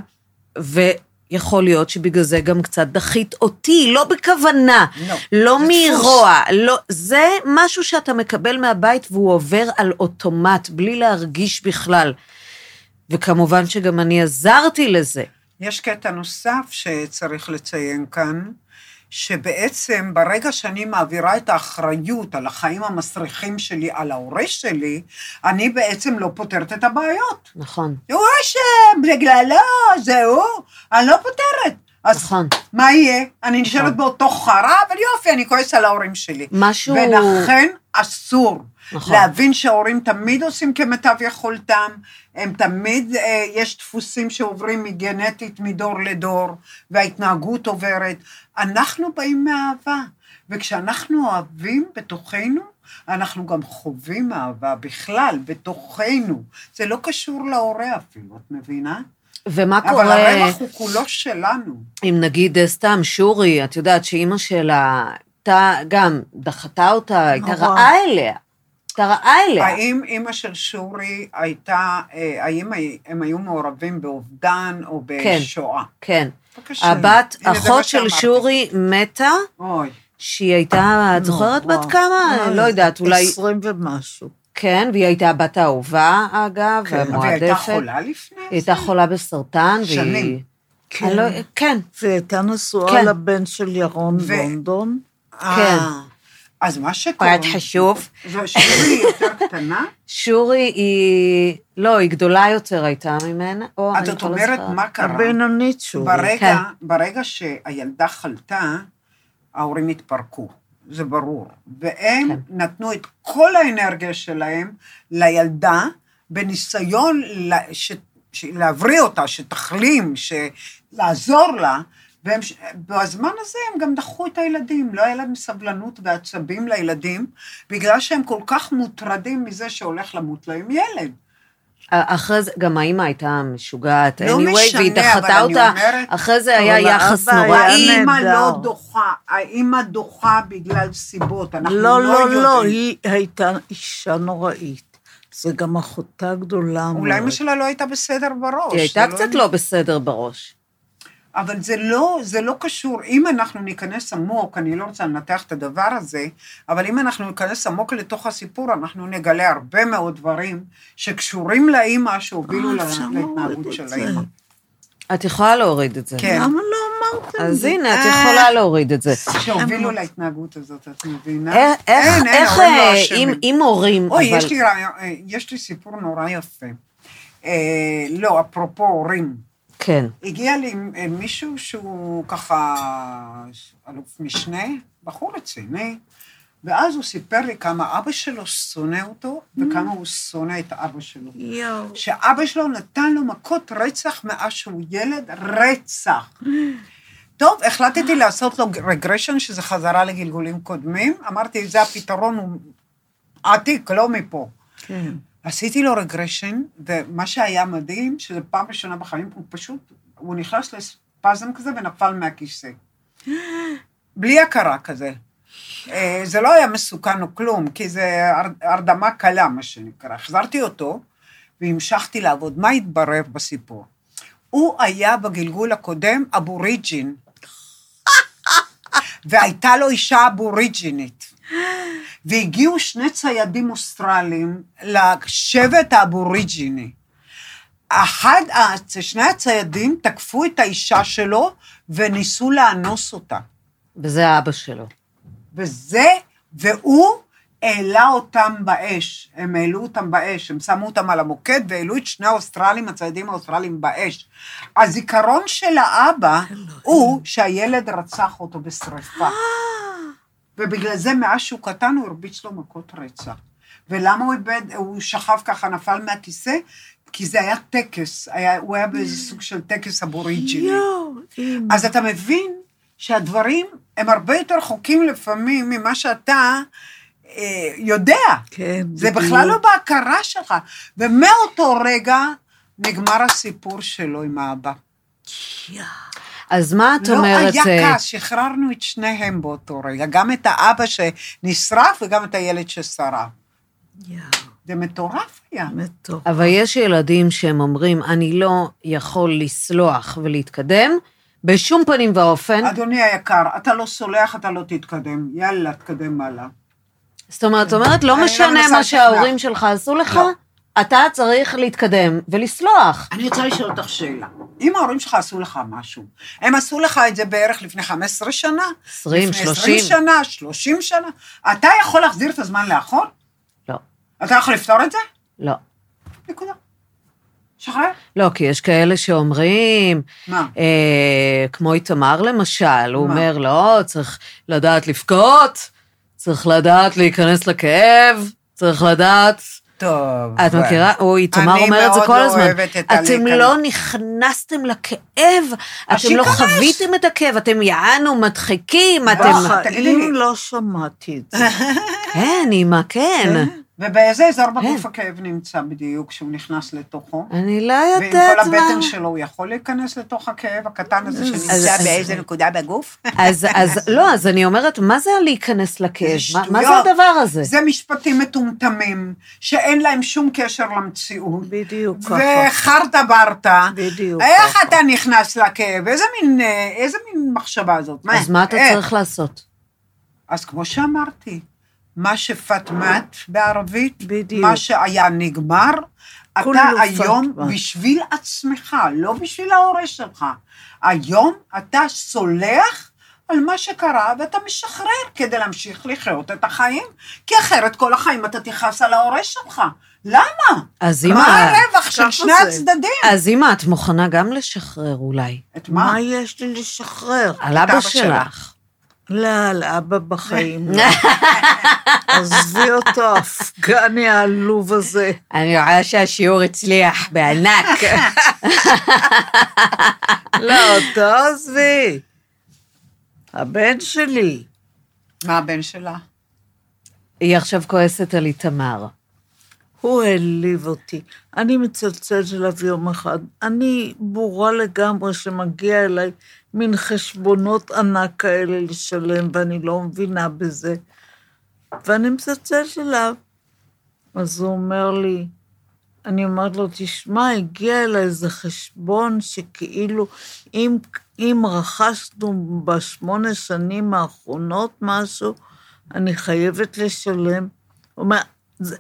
ויכול להיות שבגלל זה גם קצת דחית אותי, לא בכוונה, no. לא מרוע, לא, זה משהו שאתה מקבל מהבית, והוא עובר על אוטומט, בלי להרגיש בכלל, וכמובן שגם אני עזרתי לזה. יש קטע נוסף שצריך לציין כאן, שבעצם ברגע שאני מעבירה את האחריות על החיים המסריחים שלי, על ההורי שלי, אני בעצם לא פותרת את הבעיות. נכון. הוא שבגללו, זהו, אני לא פותרת. אז נכון. מה יהיה? אני נשארת נכון. באותו חרה, אבל יופי, אני כועס על ההורים שלי. משהו... ולכן אסור. נכון. להבין שההורים תמיד עושים כמיטב יכולתם, הם תמיד, אה, יש דפוסים שעוברים מגנטית מדור לדור, וההתנהגות עוברת. אנחנו באים מאהבה, וכשאנחנו אוהבים בתוכנו, אנחנו גם חווים אהבה בכלל, בתוכנו. זה לא קשור להורי אפילו, את מבינה? ומה אבל קורה... אבל הרווח הוא כולו שלנו. אם נגיד סתם שורי, את יודעת שאימא שלה, אתה גם דחתה אותה, הייתה רעה אליה. האם אמא של שורי הייתה, האם הם היו מעורבים באובדן או בשואה? כן, הבת, אחות של שורי מתה, שהיא הייתה, את זוכרת בת כמה? לא יודעת, אולי... עשרים ומשהו. כן, והיא הייתה הבת האהובה, אגב, ומועדפת. והיא הייתה חולה לפני? היא הייתה חולה בסרטן, והיא... כן. והיא הייתה נשואה לבן של ירון לונדון. כן. אז מה שקורה... היה חשוב. ושורי היא יותר קטנה? שורי היא... לא, היא גדולה יותר הייתה ממנה. את אומרת מה קרה? הבינונית שורי. ברגע שהילדה חלתה, ההורים התפרקו, זה ברור. והם נתנו את כל האנרגיה שלהם לילדה, בניסיון להבריא אותה, שתחלים, לעזור לה, ובזמן הזה הם גם דחו את הילדים, לא היה להם סבלנות ועצבים לילדים, בגלל שהם כל כך מוטרדים מזה שהולך למות להם ילד. אחרי זה, גם האמא הייתה משוגעת, לא anyway, משנה, והיא דחתה אותה, אומרת, אחרי זה היה יחס נורא. האמא לא דוחה, האמא דוחה בגלל סיבות, אנחנו לא, לא, לא יודעים. לא, לא, היא הייתה אישה נוראית. זה גם אחותה גדולה. אולי משלה לא הייתה בסדר בראש. היא הייתה קצת לא בסדר בראש. אבל זה לא, זה לא קשור, אם אנחנו ניכנס עמוק, אני לא רוצה לנתח את הדבר הזה, אבל אם אנחנו ניכנס עמוק לתוך הסיפור, אנחנו נגלה הרבה מאוד דברים שקשורים לאמא, שהובילו להתנהגות של האמא. את יכולה להוריד את זה. כן. למה לא אמרת את זה? אז הנה, את יכולה להוריד את זה. שהובילו להתנהגות הזאת, את מבינה? אין, אין, הורים לא אשמים. אם הורים, אבל... יש לי סיפור נורא יפה. לא, אפרופו הורים. כן. הגיע לי מישהו שהוא ככה אלוף משנה, בחור רציני, ואז הוא סיפר לי כמה אבא שלו שונא אותו, וכמה הוא שונא את אבא שלו. יו. שאבא שלו נתן לו מכות רצח מאז שהוא ילד, רצח. טוב, החלטתי לעשות לו רגרשן, שזה חזרה לגלגולים קודמים, אמרתי, זה הפתרון, הוא עתיק, לא מפה. כן. עשיתי לו רגרשן, ומה שהיה מדהים, שזה פעם ראשונה בחיים, הוא פשוט, הוא נכנס לספזם כזה, ונפל מהכיסא. בלי הכרה כזה. זה לא היה מסוכן או כלום, כי זה הרדמה קלה, מה שנקרא. חזרתי אותו, והמשכתי לעבוד. מה התברר בסיפור? הוא היה בגלגול הקודם אבוריג'ין, והייתה לו אישה אבוריג'ינית, והגיעו שני ציידים אוסטרליים לשבט האבוריג'יני. אחד, שני הציידים תקפו את האישה שלו, וניסו לאנוס אותה. וזה אבא שלו. וזה, והוא העלה אותם באש, הם העלו אותם באש, הם שמו אותם על המוקד, והעלו את שני האוסטרלים, הציידים האוסטרלים באש. הזיכרון של האבא הוא שהילד רצח אותו בשריפה. ובגלל זה, מאז שהוא קטן, הוא הרביץ לו מכות רצח. ולמה הוא איבד, הוא שכב ככה, נפל מהכיסא? כי זה היה טקס, היה, הוא היה באיזה סוג של טקס אבוריג'יני. אז אתה מבין שהדברים הם הרבה יותר חוקים לפעמים ממה שאתה אה, יודע. כן, זה בדיוק. בכלל לא בהכרה שלך. ומאותו רגע נגמר הסיפור שלו עם האבא. יא. אז מה את לא אומרת? לא היה כעס, שחררנו את שניהם באותו רגע, גם את האבא שנשרף וגם את הילד ששרף. יא. זה מטורף היה. מטורף. אבל יש ילדים שהם אומרים, אני לא יכול לסלוח ולהתקדם, בשום פנים ואופן. אדוני היקר, אתה לא סולח, אתה לא תתקדם. יאללה, תקדם מעלה. זאת אומרת, זאת אומרת, לא משנה מה שההורים שלך עשו לך, אתה צריך להתקדם ולסלוח. אני רוצה לשאול אותך שאלה. אם ההורים שלך עשו לך משהו, הם עשו לך את זה בערך לפני חמש עשרה שנה, עשרים, שלושים שנה, שלושים שנה, אתה יכול להחזיר את הזמן לאחור? לא. אתה יכול לפתור את זה? לא. נקודה. שחרר? לא, כי יש כאלה שאומרים, אה, כמו איתמר למשל, הוא מה? אומר, לא, צריך לדעת לבכות, צריך לדעת להיכנס לכאב, צריך לדעת... טוב. את מכירה? הוא איתמר אומר את זה כל לא הזמן. אתם לא נכנסתם לכאב, אתם לא כנס. חוויתם את הכאב, אתם יענו, מדחיקים, אתם... אם לא שמעתי את זה. כן, אימא, כן. ובאיזה אזור בגוף הכאב נמצא בדיוק, כשהוא נכנס לתוכו. אני לא יודעת מה. ועם כל הבטן שלו הוא יכול להיכנס לתוך הכאב הקטן הזה, שנמצא באיזה נקודה בגוף. אז לא, אז אני אומרת, מה זה להיכנס לכאב? מה זה הדבר הזה? זה משפטים מטומטמים, שאין להם שום קשר למציאות. בדיוק ככה. וחרטה ברטה. בדיוק ככה. איך אתה נכנס לכאב? איזה מין מחשבה זאת? אז מה אתה צריך לעשות? אז כמו שאמרתי, מה שפטמת בערבית, בדיוק. מה שהיה נגמר, אתה היום פטמת. בשביל עצמך, לא בשביל ההורה שלך. היום אתה סולח על מה שקרה, ואתה משחרר כדי להמשיך לחיות את החיים, כי אחרת כל החיים אתה תיחס על ההורה שלך. למה? אז מה אימא, הרווח של שני זה. הצדדים? אז אמא, את מוכנה גם לשחרר אולי. את מה? מה יש לי לשחרר? על אבא שלך. שלך. לא, לאבא בחיים. עזבי אותו, אפגני העלוב הזה. אני רואה שהשיעור הצליח בענק. לא, אותו עזבי. הבן שלי. מה הבן שלה? היא עכשיו כועסת על איתמר. הוא העליב אותי. אני מצלצלת אליו יום אחד. אני בורה לגמרי שמגיע אליי מין חשבונות ענק כאלה לשלם, ואני לא מבינה בזה. ואני מצלצלת אליו. אז הוא אומר לי, אני אומרת לו, תשמע, הגיע אליי איזה חשבון שכאילו, אם, אם רכשנו בשמונה שנים האחרונות משהו, אני חייבת לשלם. הוא אומר, זה...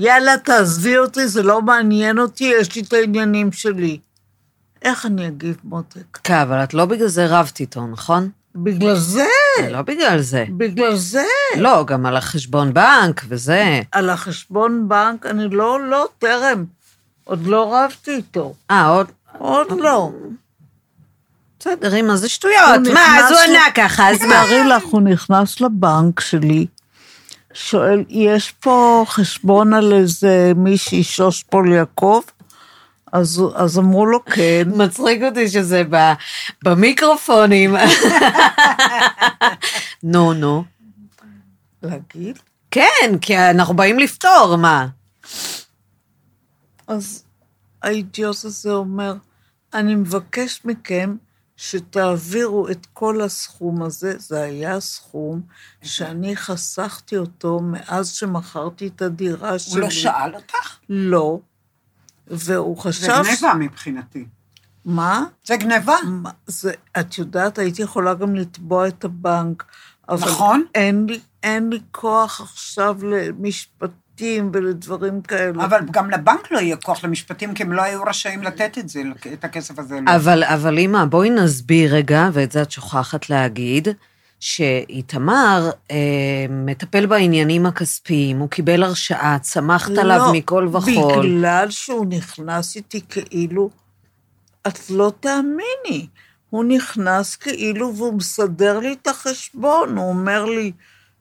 יאללה, תעזבי אותי, זה לא מעניין אותי, יש לי את העניינים שלי. איך אני אגיב מותק? כן, אבל את לא בגלל זה רבת איתו, נכון? בגלל זה. לא בגלל זה. בגלל זה. לא, גם על החשבון בנק וזה. על החשבון בנק, אני לא, לא, תרם. עוד לא רבתי איתו. אה, עוד? עוד לא. בסדר, אימא, זה שטויות. מה, אז הוא ענה ככה, אז מה? הוא נכנס לבנק שלי, שואל, יש פה חשבון על איזה מישהי, שוש פוליאקוב? אז, אז אמרו לו כן. מצחיק אותי שזה בא, במיקרופונים. נו, נו. להגיד? כן, כי אנחנו באים לפתור, מה? אז האידיוס הזה אומר, אני מבקש מכם, שתעבירו את כל הסכום הזה, זה היה סכום שאני חסכתי אותו מאז שמכרתי את הדירה שלי. הוא לא שאל אותך? לא. והוא חשב... זה גניבה מבחינתי. מה? זה גניבה? זה, את יודעת, הייתי יכולה גם לתבוע את הבנק. נכון. אין לי, אין לי כוח עכשיו למשפטים ולדברים כאלה. אבל גם לבנק לא יהיה כוח למשפטים, כי הם לא היו רשאים לתת את זה, את הכסף הזה. אבל, לא. אבל אמא, בואי נסביר רגע, ואת זה את שוכחת להגיד, שאיתמר אה, מטפל בעניינים הכספיים, הוא קיבל הרשאה, צמחת לא, עליו מכל וכל. בגלל שהוא נכנס איתי כאילו, את לא תאמיני, הוא נכנס כאילו והוא מסדר לי את החשבון, הוא אומר לי,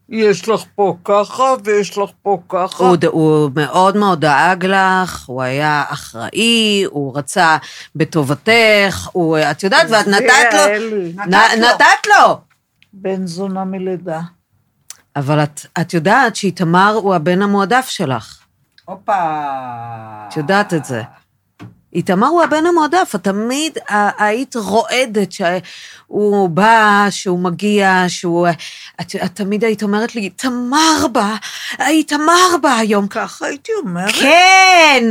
יש לך פה ככה ויש לך פה ככה. הוא, הוא מאוד מאוד דאג לך, הוא היה אחראי, הוא רצה בטובתך, הוא, את יודעת, ואת נתת לו, אלי. נ, נתת, נתת לו. לו. בן זונה מלידה. אבל את, את יודעת שאיתמר הוא הבן המועדף שלך. אופה. את יודעת את זה. איתמר הוא הבן המועדף, את תמיד היית רועדת שהוא בא, שהוא מגיע, שהוא... את, את תמיד היית אומרת לי, איתמר בא, איתמר בא היום. ככה הייתי אומרת. כן.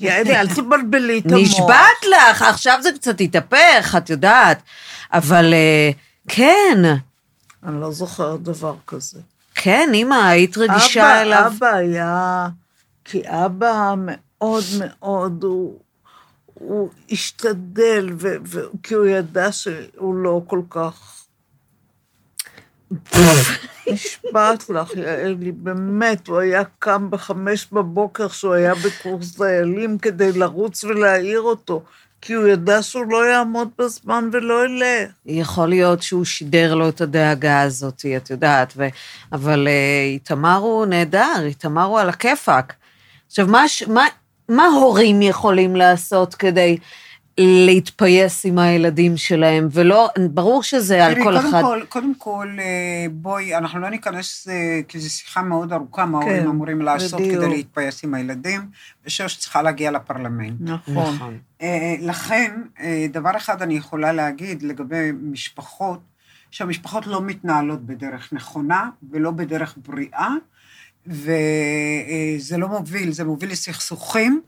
יעל, אל תבלבלי את המוח. נשבעת לך, עכשיו זה קצת התהפך, את יודעת. אבל... כן. אני לא זוכרת דבר כזה. כן, אמא, היית רגישה אבא, אליו. אבא היה, כי אבא מאוד מאוד, הוא, הוא השתדל, ו, ו, כי הוא ידע שהוא לא כל כך... נשבעת לך, יעלי, באמת, הוא היה קם בחמש בבוקר, שהוא היה בקורס דיילים, כדי לרוץ ולהעיר אותו. כי הוא ידע שהוא לא יעמוד בזמן ולא ילך. יכול להיות שהוא שידר לו את הדאגה הזאת, את יודעת, ו... אבל איתמר הוא נהדר, איתמר הוא על הכיפק. עכשיו, מה, מה, מה הורים יכולים לעשות כדי להתפייס עם הילדים שלהם? ולא, ברור שזה על כל אחד. כל, קודם כל, בואי, אנחנו לא ניכנס, כי זו שיחה מאוד ארוכה, מה הורים אמורים לעשות כדי להתפייס עם הילדים, ושוש צריכה להגיע לפרלמנט. נכון. לכן, דבר אחד אני יכולה להגיד לגבי משפחות, שהמשפחות לא מתנהלות בדרך נכונה, ולא בדרך בריאה, וזה לא מוביל, זה מוביל לסכסוכים,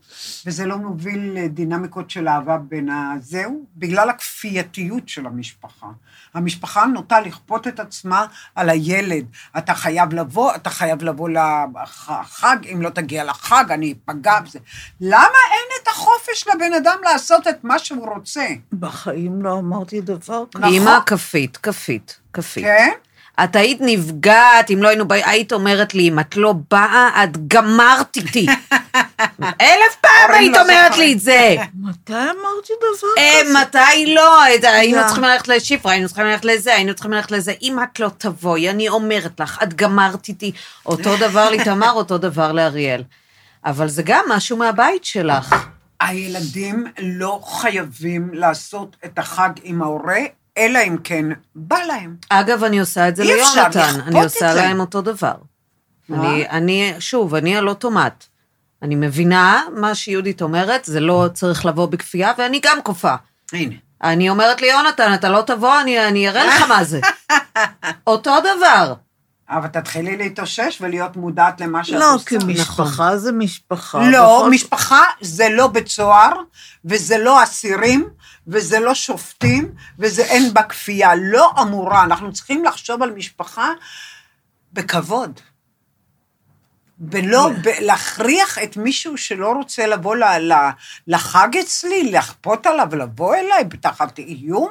וזה לא מוביל לדינמיקות של אהבה בין הזהו, בגלל הכפייתיות של המשפחה. המשפחה נוטה לכפות את עצמה על הילד. אתה חייב לבוא, אתה חייב לבוא לחג, אם לא תגיע לחג, אני אפגע בזה. למה אין את החופש לבן אדם לעשות את מה שהוא רוצה? בחיים לא אמרתי דבר ככה. אמא, כפית, כפית, כפית. כן? את היית נפגעת, אם לא היינו, היית אומרת לי, אם את לא באה, את גמרת איתי. אלף פעם היית אומרת לי את זה. מתי אמרתי דבר כזה? מתי לא, היינו צריכים ללכת לשפרה, היינו צריכים ללכת לזה, היינו צריכים ללכת לזה, אם את לא תבואי, אני אומרת לך, את גמרת איתי, אותו דבר לתמר, אותו דבר לאריאל. אבל זה גם משהו מהבית שלך. הילדים לא חייבים לעשות את החג עם ההורה, אלא אם כן, בא להם. אגב, אני עושה את זה ליונתן, אני עושה להם אותו דבר. אני, אני, שוב, אני על אוטומט. אני מבינה מה שיהודית אומרת, זה לא צריך לבוא בכפייה, ואני גם קופה. הנה. אני אומרת ליונתן, אתה לא תבוא, אני, אני אראה לך מה זה. אותו דבר. אבל תתחילי להתאושש ולהיות מודעת למה שאת עושה. לא, כי משפחה זה משפחה. לא, משפחה זה לא בית סוהר, וזה לא אסירים, וזה לא שופטים, וזה אין בה כפייה, לא אמורה. אנחנו צריכים לחשוב על משפחה בכבוד. ולא להכריח את מישהו שלא רוצה לבוא לחג אצלי, להכפות עליו, לבוא אליי בתחת איום.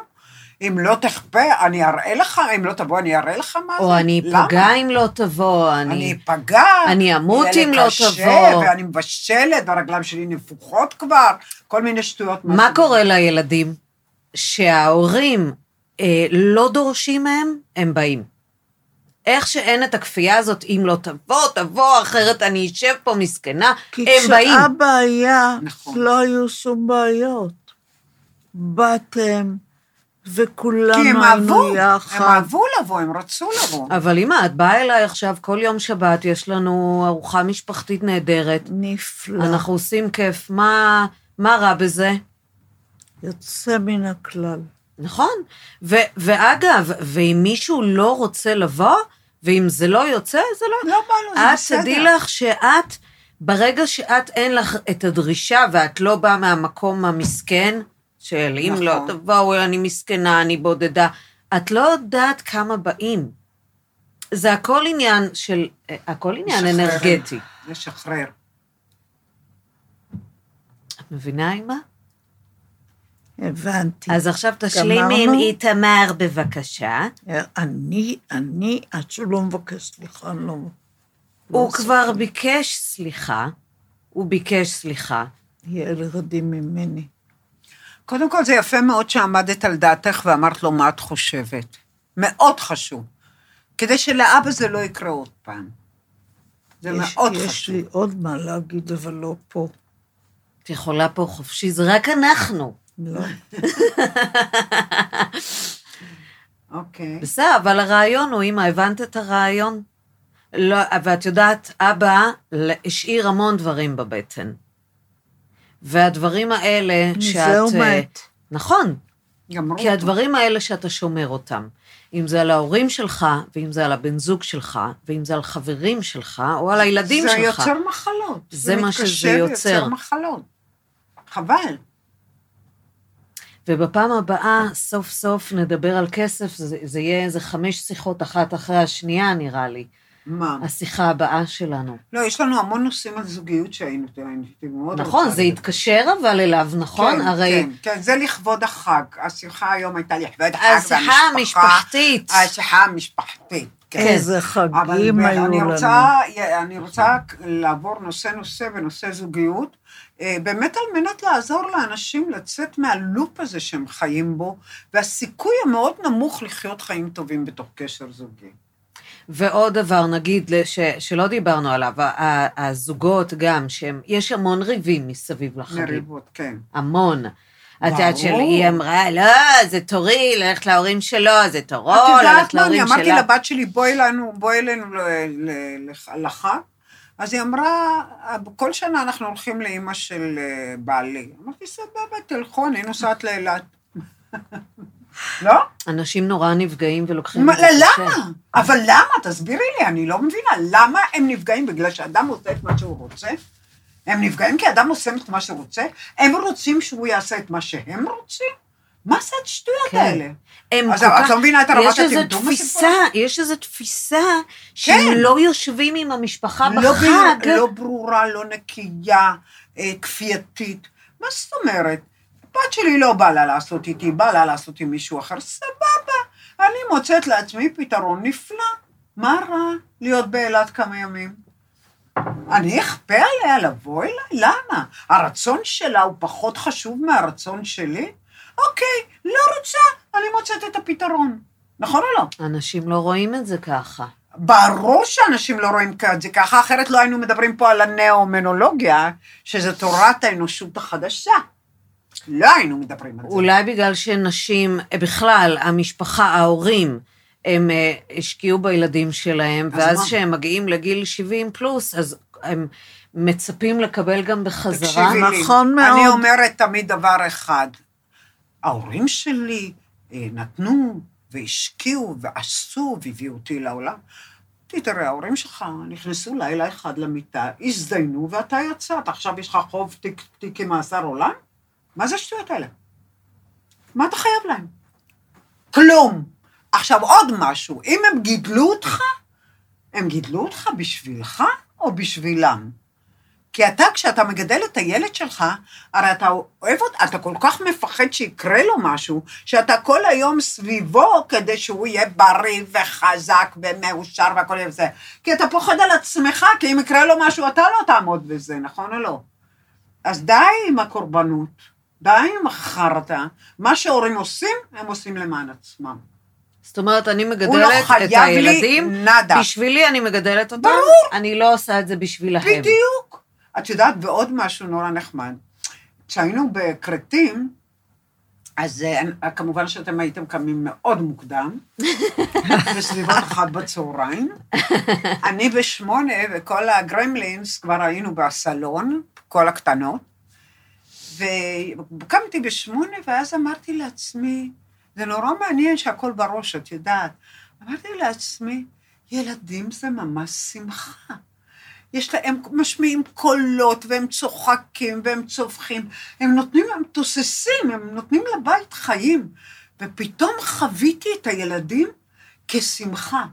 אם לא תכפה, אני אראה לך, אם לא תבוא, אני אראה לך מה זה. או אני אפגע אם לא תבוא. אני אפגע. אני אמות אם לא תבוא. ואני מבשלת, הרגליים שלי נפוחות כבר, כל מיני שטויות. מה קורה לילדים? שההורים לא דורשים מהם, הם באים. איך שאין את הכפייה הזאת, אם לא תבוא, תבוא, אחרת אני אשב פה מסכנה, הם באים. כי כשעה בעיה, נכון. לא היו שום בעיות. באתם, וכולם היינו יחד. הם אהבו לבוא, הם רצו לבוא. אבל אמא, את באה אליי עכשיו, כל יום שבת יש לנו ארוחה משפחתית נהדרת. נפלא. אנחנו עושים כיף. מה, מה רע בזה? יוצא מן הכלל. נכון, ו- ואגב, ואם מישהו לא רוצה לבוא, ואם זה לא יוצא, זה לא... לא בא לו, זה בסדר. את תדעי לך שאת, ברגע שאת אין לך את הדרישה, ואת לא באה מהמקום המסכן, של אם נכון. לא תבואו, אני מסכנה, אני בודדה, את לא יודעת כמה באים. זה הכל עניין של, הכל עניין לשחרר. אנרגטי. לשחרר. את מבינה, אמא? הבנתי. אז עכשיו תשלימי עם איתמר בבקשה. אני, אני, עד שהוא לא מבקש סליחה, אני לא... הוא כבר ביקש סליחה, הוא ביקש סליחה. יעל רדים ממני. קודם כל, זה יפה מאוד שעמדת על דעתך ואמרת לו מה את חושבת. מאוד חשוב. כדי שלאבא זה לא יקרה עוד פעם. זה מאוד חשוב. יש לי עוד מה להגיד, אבל לא פה. את יכולה פה חופשי, זה רק אנחנו. לא. אוקיי. בסדר, אבל הרעיון הוא, אמא, הבנת את הרעיון? לא, ואת יודעת, אבא השאיר המון דברים בבטן. והדברים האלה שאת... מזה הוא מת. נכון. גמרו אותו. כי הדברים האלה שאתה שומר אותם, אם זה על ההורים שלך, ואם זה על הבן זוג שלך, ואם זה על חברים שלך, או על הילדים שלך. זה יוצר מחלות. זה מה שזה יוצר. יוצר מחלות. חבל. ובפעם הבאה, סוף סוף נדבר על כסף, זה, זה יהיה איזה חמש שיחות אחת אחרי השנייה, נראה לי. מה? השיחה הבאה שלנו. לא, יש לנו המון נושאים על זוגיות שהיינו, נכון, זה התקשר אבל אליו, נכון? כן, הרי... כן, כן, זה לכבוד החג. השיחה היום הייתה לכבוד החג. השיחה המשפחתית. השיחה המשפחתית, כן. איזה חגים היו לנו. רוצה, אני רוצה לעבור נושא נושא ונושא זוגיות, באמת על מנת לעזור לאנשים לצאת מהלופ הזה שהם חיים בו, והסיכוי המאוד נמוך לחיות חיים טובים בתוך קשר זוגי. ועוד דבר, נגיד, ש, שלא דיברנו עליו, הזוגות גם, שיש המון ריבים מסביב לחיים. מריבות, כן. המון. את יודעת שהיא אמרה, לא, זה תורי, ללכת להורים שלו, זה תורו, ללכת להורים שלה. אמרתי לבת שלי, בואי לנו, בואי אלינו לחג, אז היא אמרה, כל שנה אנחנו הולכים לאמא של בעלי. אמרתי, סבבה, תלכו, אני נוסעת לאילת. לא? אנשים נורא נפגעים ולוקחים... למה? אבל למה? תסבירי לי, אני לא מבינה. למה הם נפגעים? בגלל שאדם עושה את מה שהוא רוצה? הם נפגעים כי אדם עושה את מה שהוא רוצה? הם רוצים שהוא יעשה את מה שהם רוצים? מה זה את שטויות האלה? אז את לא מבינה את הרמת התמדום הסיפור? יש איזו תפיסה שהם לא יושבים עם המשפחה בחג. לא ברורה, לא נקייה, כפייתית. מה זאת אומרת? בת שלי לא בא לה לעשות איתי, בא לה לעשות עם מישהו אחר, סבבה. אני מוצאת לעצמי פתרון נפלא. מה רע? להיות באילת כמה ימים. אני אכפה עליה, לבוא אליי? למה? הרצון שלה הוא פחות חשוב מהרצון שלי? אוקיי, לא רוצה, אני מוצאת את הפתרון. נכון או לא? אנשים לא רואים את זה ככה. ברור שאנשים לא רואים את זה ככה, אחרת לא היינו מדברים פה על הנאו-מונולוגיה, שזו תורת האנושות החדשה. לא היינו מדברים על זה. אולי בגלל שנשים, בכלל, המשפחה, ההורים, הם השקיעו בילדים שלהם, ואז שהם מגיעים לגיל שבעים פלוס, אז הם מצפים לקבל גם בחזרה. נכון מאוד. אני אומרת תמיד דבר אחד, ההורים שלי נתנו והשקיעו ועשו והביאו אותי לעולם. תראה, ההורים שלך נכנסו לילה אחד למיטה, הזדיינו ואתה יצאת, עכשיו יש לך חוב תיק עם מאסר עולם? מה זה שטויות האלה? מה אתה חייב להם? כלום. עכשיו עוד משהו, אם הם גידלו אותך, הם גידלו אותך בשבילך או בשבילם? כי אתה, כשאתה מגדל את הילד שלך, הרי אתה אוהב, אתה כל כך מפחד שיקרה לו משהו, שאתה כל היום סביבו, כדי שהוא יהיה בריא וחזק ומאושר והכל זה. כי אתה פוחד על עצמך, כי אם יקרה לו משהו, אתה לא תעמוד בזה, נכון או לא? אז די עם הקורבנות, די עם החרטה, מה שהורים עושים, הם עושים למען עצמם. זאת אומרת, אני מגדלת את הילדים, בשבילי אני מגדלת אותם, אני לא עושה את זה בשבילהם. בדיוק. את יודעת, ועוד משהו נורא נחמד. כשהיינו בקרטים, אז כמובן שאתם הייתם קמים מאוד מוקדם, בסביבות אחת בצהריים, אני בשמונה, וכל הגרמלינס כבר היינו בסלון, כל הקטנות, וקמתי בשמונה, ואז אמרתי לעצמי, זה נורא מעניין שהכל בראש, את יודעת. אמרתי לעצמי, ילדים זה ממש שמחה. יש להם, הם משמיעים קולות, והם צוחקים, והם צופחים, הם נותנים, הם תוססים, הם נותנים לבית חיים, ופתאום חוויתי את הילדים כשמחה,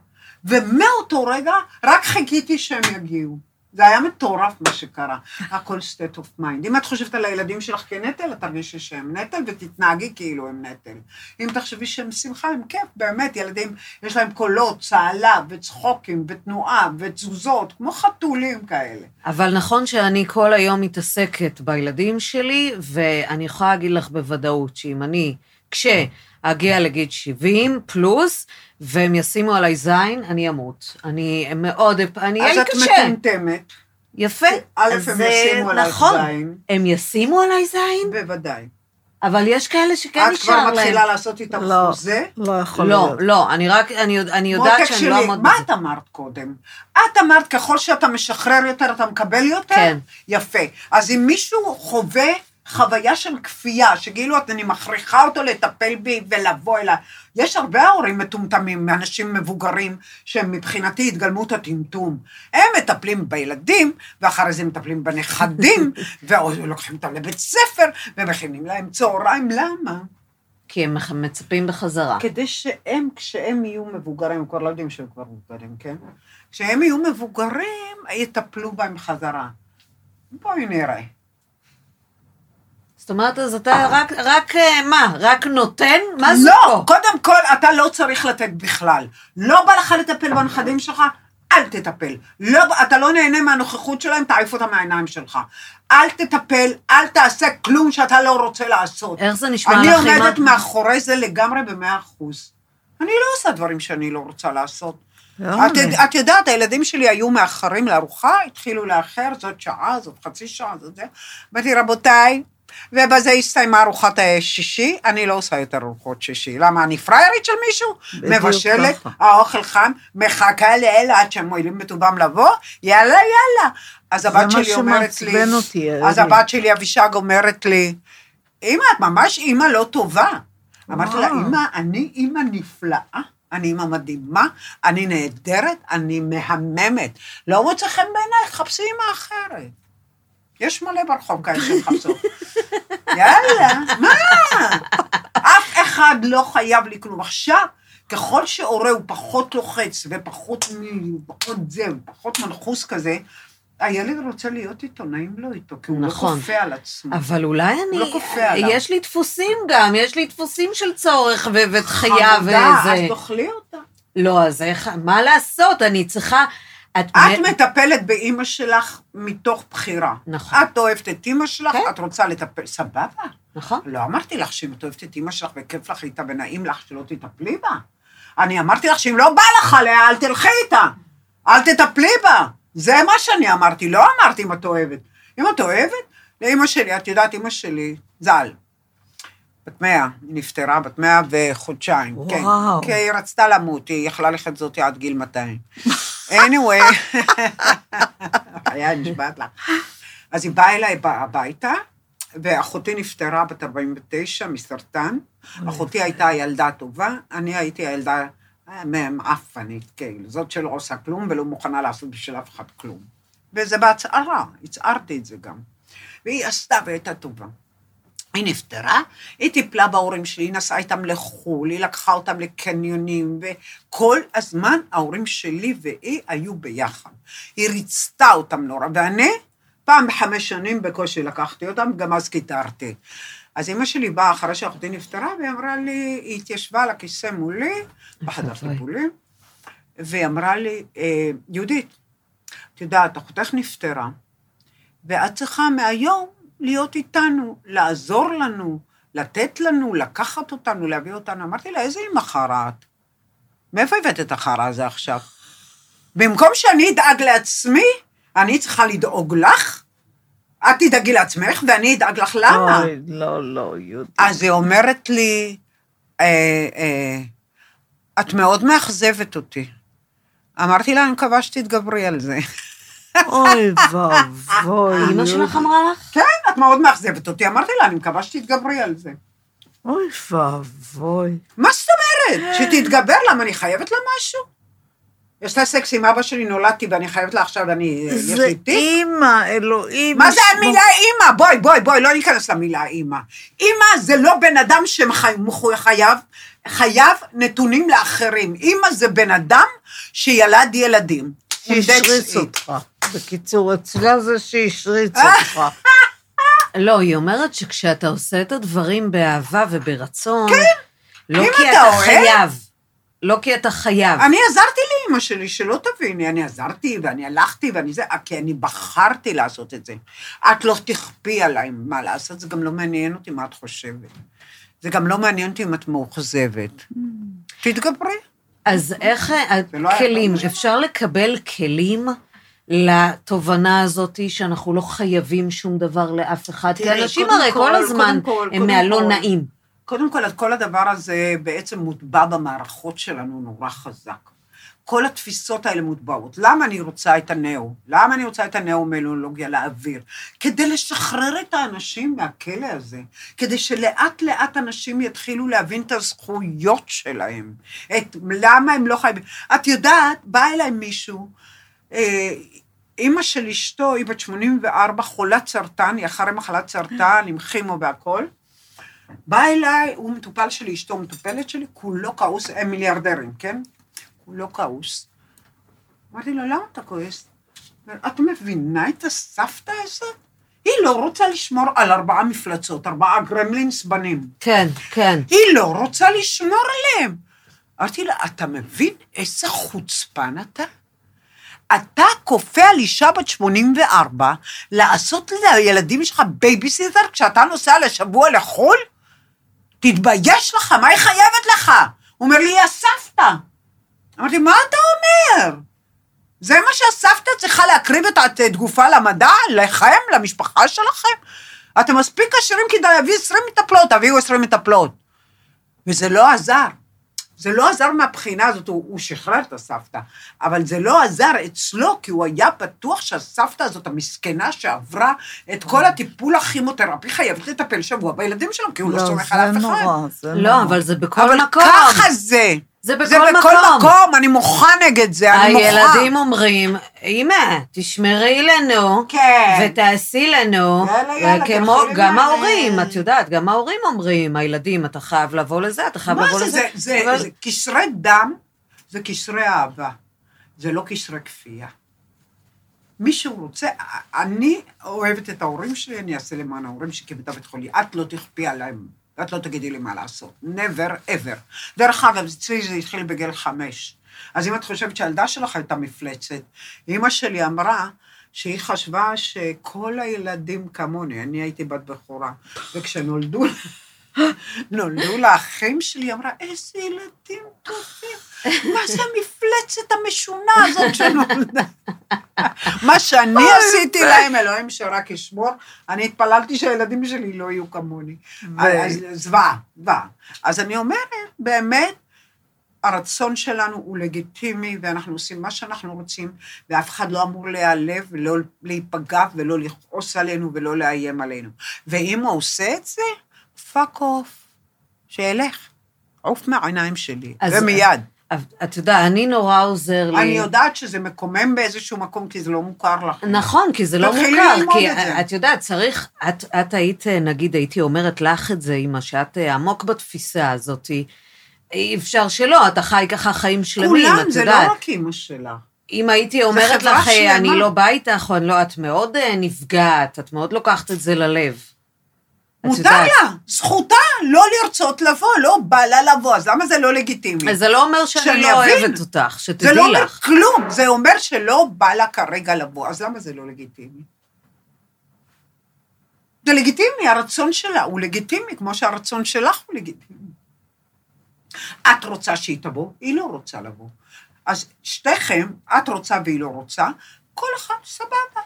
ומאותו רגע רק חיכיתי שהם יגיעו. זה היה מטורף מה שקרה, הכל state of mind. אם את חושבת על הילדים שלך כנטל, את תרגישי שהם נטל, ותתנהגי כאילו הם נטל. אם תחשבי שהם שמחה, הם כיף, באמת, ילדים, יש להם קולות, צהלה, וצחוקים, ותנועה, ותזוזות, כמו חתולים כאלה. אבל נכון שאני כל היום מתעסקת בילדים שלי, ואני יכולה להגיד לך בוודאות, שאם אני, כשאגיע לגיד שבעים פלוס, והם ישימו עליי זין, אני אמות. אני מאוד, אני אין קשה. אז את מטומטמת. יפה. א', הם ישימו עליי זין. הם ישימו עליי זין? בוודאי. אבל יש כאלה שכן נשאר להם. את כבר מתחילה לעשות איתם חוזה? לא, לא יכול להיות. לא, לא, אני רק, אני יודעת שאני לא עמוד. מה את אמרת קודם? את אמרת, ככל שאתה משחרר יותר, אתה מקבל יותר? כן. יפה. אז אם מישהו חווה חוויה של כפייה, שגילו אני מכריחה אותו לטפל בי ולבוא אליי. יש הרבה ההורים מטומטמים, אנשים מבוגרים, שהם מבחינתי התגלמו את הטמטום. הם מטפלים בילדים, ואחרי זה מטפלים בנכדים, ולוקחים אותם לבית ספר, ומכינים להם צהריים. למה? כי הם מצפים בחזרה. כדי שהם, כשהם יהיו מבוגרים, כבר לא יודעים שהם כבר מבוגרים, כן? כשהם יהיו מבוגרים, יטפלו בהם חזרה. בואי נראה. זאת אומרת, אז אתה רק, רק מה? רק נותן? מה זה פה? לא, קודם כל, אתה לא צריך לתת בכלל. לא בא לך לטפל בנכדים שלך, אל תטפל. לא, אתה לא נהנה מהנוכחות שלהם, תעיף אותה מהעיניים שלך. אל תטפל, אל תעשה כלום שאתה לא רוצה לעשות. איך זה נשמע לכם? אני עומדת מאחורי זה לגמרי במאה אחוז. אני לא עושה דברים שאני לא רוצה לעשות. את יודעת, הילדים שלי היו מאחרים לארוחה, התחילו לאחר, זאת שעה, זאת חצי שעה, זאת זה. באתי, רבותיי, ובזה הסתיימה ארוחת השישי, אני לא עושה יותר ארוחות שישי, למה? אני פריירית של מישהו, מבשלת, האוכל חם, מחכה לאלה, עד שהם מועילים בטובם לבוא, יאללה, יאללה. אז הבת שלי אומרת לי, אז הבת שלי אבישג אומרת לי, אמא, את ממש אמא לא טובה. אמרתי לה, אמא, אני אמא נפלאה, אני אמא מדהימה, אני נהדרת, אני מהממת, לא מוצא חן בעינייך, חפשי אמא אחרת. יש מלא ברחוב כאלה של חפשות. יאללה, מה? אף אחד לא חייב לכלום. עכשיו, ככל שהורה הוא פחות לוחץ, ופחות מילי, ופחות זה, ופחות מנחוס כזה, הילד רוצה להיות איתו, נעים לו איתו, כי הוא נכון. לא כופה על עצמו. אבל אולי אני, לא יש לי דפוסים גם, יש לי דפוסים של צורך, ודחייה וזה. עבודה, אז תאכלי אותה. לא, אז איך, מה לעשות? אני צריכה... את, את מ... מטפלת באמא שלך מתוך בחירה. נכון. את אוהבת את אמא שלך, כן. את רוצה לטפל, סבבה. נכון. לא אמרתי לך שאם את אוהבת את אמא שלך וכיף לך איתה ונעים לך שלא תטפלי בה. אני אמרתי לך שאם לא בא לך עליה, אל תלכי איתה. אל תטפלי בה. זה מה שאני אמרתי, לא אמרתי אם את אוהבת. אם את אוהבת, לאמא שלי, את יודעת, אמא שלי, זל. בת מאה, היא נפטרה, בת מאה וחודשיים. וואו. כן. כי היא רצתה למות, היא יכלה לחזותי עד גיל מאתיים. anyway, היה נשבעת לה. אז היא באה אליי הביתה, ואחותי נפטרה בת ארבעים ותשע מסרטן, אחותי הייתה הילדה הטובה, אני הייתי הילדה מאפנית, כאילו, זאת שלא עושה כלום ולא מוכנה לעשות בשביל אף אחד כלום. וזה בהצערה, הצערתי את זה גם. והיא עשתה והייתה טובה. היא נפטרה, היא טיפלה בהורים שלי, היא נסעה איתם לחול, היא לקחה אותם לקניונים, וכל הזמן ההורים שלי והיא היו ביחד. היא ריצתה אותם נורא, ואני פעם בחמש שנים בקושי לקחתי אותם, גם אז קיטרתי. אז אמא שלי באה אחרי שאחותי נפטרה, והיא אמרה לי, היא התיישבה על הכיסא מולי, בחדר טיפולים, והיא אמרה לי, יהודית, את יודעת, אחותך נפטרה, ואת צריכה מהיום, להיות איתנו, לעזור לנו, לתת לנו, לקחת אותנו, להביא אותנו. אמרתי לה, איזה אימא חראת? מאיפה הבאת את החרא הזה עכשיו? במקום שאני אדאג לעצמי, אני צריכה לדאוג לך? את תדאגי לעצמך ואני אדאג לך למה? אוי, לא, לא, יהודית. אז היא אומרת לי, אה, אה, את מאוד מאכזבת אותי. אמרתי לה, אני מקווה שתתגברי על זה. אוי ואבוי. אמא שלך אמרה לך? כן, את מאוד מאכזבת אותי. אמרתי לה, אני מקווה שתתגברי על זה. אוי ואבוי. מה זאת אומרת? שתתגבר, למה אני חייבת לה משהו? יש לה סקס עם אבא שלי, נולדתי, ואני חייבת לה עכשיו, אני... זה אימא, אלוהים. מה זה המילה אימא? בואי, בואי, בואי, לא ניכנס למילה אימא. אימא זה לא בן אדם שחייב, חייב נתונים לאחרים. אימא זה בן אדם שילד ילדים. שישריץ אותך. בקיצור, אצלה זה שישריץ אותך. לא, היא אומרת שכשאתה עושה את הדברים באהבה וברצון, לא כי אתה חייב. לא כי אתה חייב. אני עזרתי לאמא שלי, שלא תביני, אני עזרתי ואני הלכתי ואני זה, כי אני בחרתי לעשות את זה. את לא תכפי עליי מה לעשות, זה גם לא מעניין אותי מה את חושבת. זה גם לא מעניין אותי אם את מאוכזבת. תתגברי. אז איך, כלים, אפשר לקבל כלים לתובנה הזאת שאנחנו לא חייבים שום דבר לאף אחד, כי אנשים הרי כל הזמן הם מהלא נעים. קודם כל, כל הדבר הזה בעצם מוטבע במערכות שלנו נורא חזק. כל התפיסות האלה מוטבעות. למה אני רוצה את הנאו? למה אני רוצה את הנאו-מונולוגיה לאוויר? כדי לשחרר את האנשים מהכלא הזה, כדי שלאט לאט אנשים יתחילו להבין את הזכויות שלהם, את למה הם לא חייבים. את יודעת, בא אליי מישהו, אה, אמא של אשתו, היא בת שמונים וארבע, חולת סרטן, היא אחרי מחלת סרטן, עם כימו והכל, בא אליי, הוא מטופל שלי, אשתו מטופלת שלי, כולו כעוס, הם מיליארדרים, כן? כולו כעוס. אמרתי לו, למה אתה כועס? את מבינה את הסבתא הזאת? היא לא רוצה לשמור על ארבעה מפלצות, ארבעה גרמלינס בנים. כן, כן. היא לא רוצה לשמור עליהם. אמרתי לה, אתה מבין איזה חוצפן אתה? אתה כופה על אישה בת שמונים וארבע לעשות לילדים שלך בייביסיטר כשאתה נוסע לשבוע לחול? תתבייש לך, מה היא חייבת לך? הוא אומר לי, היא הסבתא. אמרתי, מה אתה אומר? זה מה שהסבתא צריכה להקריב את, את גופה למדע, לכם, למשפחה שלכם? אתם מספיק עשירים כדי להביא עשרים מטפלות, תביאו עשרים מטפלות. וזה לא עזר. זה לא עזר מהבחינה הזאת, הוא, הוא שחרר את הסבתא, אבל זה לא עזר אצלו, כי הוא היה בטוח שהסבתא הזאת, המסכנה שעברה את כל הטיפול הכימותרפי, חייבת לטפל שבוע בילדים שלו, כי הוא לא, לא סומך על אף אחד. לא, לא, אבל זה בכל אבל מקום. אבל ככה זה. זה בכל, זה בכל מקום. מקום, אני מוחה נגד זה, אני מוחה. הילדים אומרים, אמא, תשמרי לנו, כן. ותעשי לנו, יאללה, יאללה, כמו גם יאללה. ההורים, את יודעת, גם ההורים אומרים, הילדים, אתה חייב לבוא לזה, אתה חייב לבוא זה, לזה. זה, זה, אבל... זה קשרי דם, זה קשרי אהבה, זה לא קשרי כפייה. מישהו רוצה, אני אוהבת את ההורים שלי, אני אעשה למען ההורים שקיבלת בית חולי, את לא תכפי עליהם. את לא תגידי לי מה לעשות, never ever. דרך אגב, אצלי זה התחיל בגיל חמש. אז אם את חושבת שהילדה שלך הייתה מפלצת, אמא שלי אמרה שהיא חשבה שכל הילדים כמוני, אני הייתי בת בחורה, וכשנולדו נולדו לאחים שלי, אמרה, איזה ילדים טובים, מה זה המפלצת המשונה הזאת שנולדה? מה שאני עשיתי להם, אלוהים שרק ישמור, אני התפללתי שהילדים שלי לא יהיו כמוני. אז זווה, זווה. אז אני אומרת, באמת, הרצון שלנו הוא לגיטימי, ואנחנו עושים מה שאנחנו רוצים, ואף אחד לא אמור להיעלב, ולא להיפגע, ולא לכעוס עלינו, ולא לאיים עלינו. ואם הוא עושה את זה, פאק אוף, שילך, עוף מהעיניים שלי, ומיד. את יודעת, אני נורא עוזר לי. אני יודעת שזה מקומם באיזשהו מקום, כי זה לא מוכר לך. נכון, כי זה לא מוכר, כי את יודעת, צריך, את היית, נגיד, הייתי אומרת לך את זה, אמא, שאת עמוק בתפיסה הזאת, אי אפשר שלא, אתה חי ככה חיים שלמים, את יודעת. כולם, זה לא רק אמא שלך. אם הייתי אומרת לך, אני לא בא איתך, את מאוד נפגעת, את מאוד לוקחת את זה ללב. מותר לה, זכותה, לא לרצות לבוא, לא בא לה לבוא, אז למה זה לא לגיטימי? זה לא אומר שאני לא אוהבת אותך, שתדעי לך. זה לא אומר כלום, זה אומר שלא בא לה כרגע לבוא, אז למה זה לא לגיטימי? זה לגיטימי, הרצון שלה הוא לגיטימי, כמו שהרצון שלך הוא לגיטימי. את רוצה שהיא תבוא, היא לא רוצה לבוא. אז שתיכם, את רוצה והיא לא רוצה, כל אחד סבבה,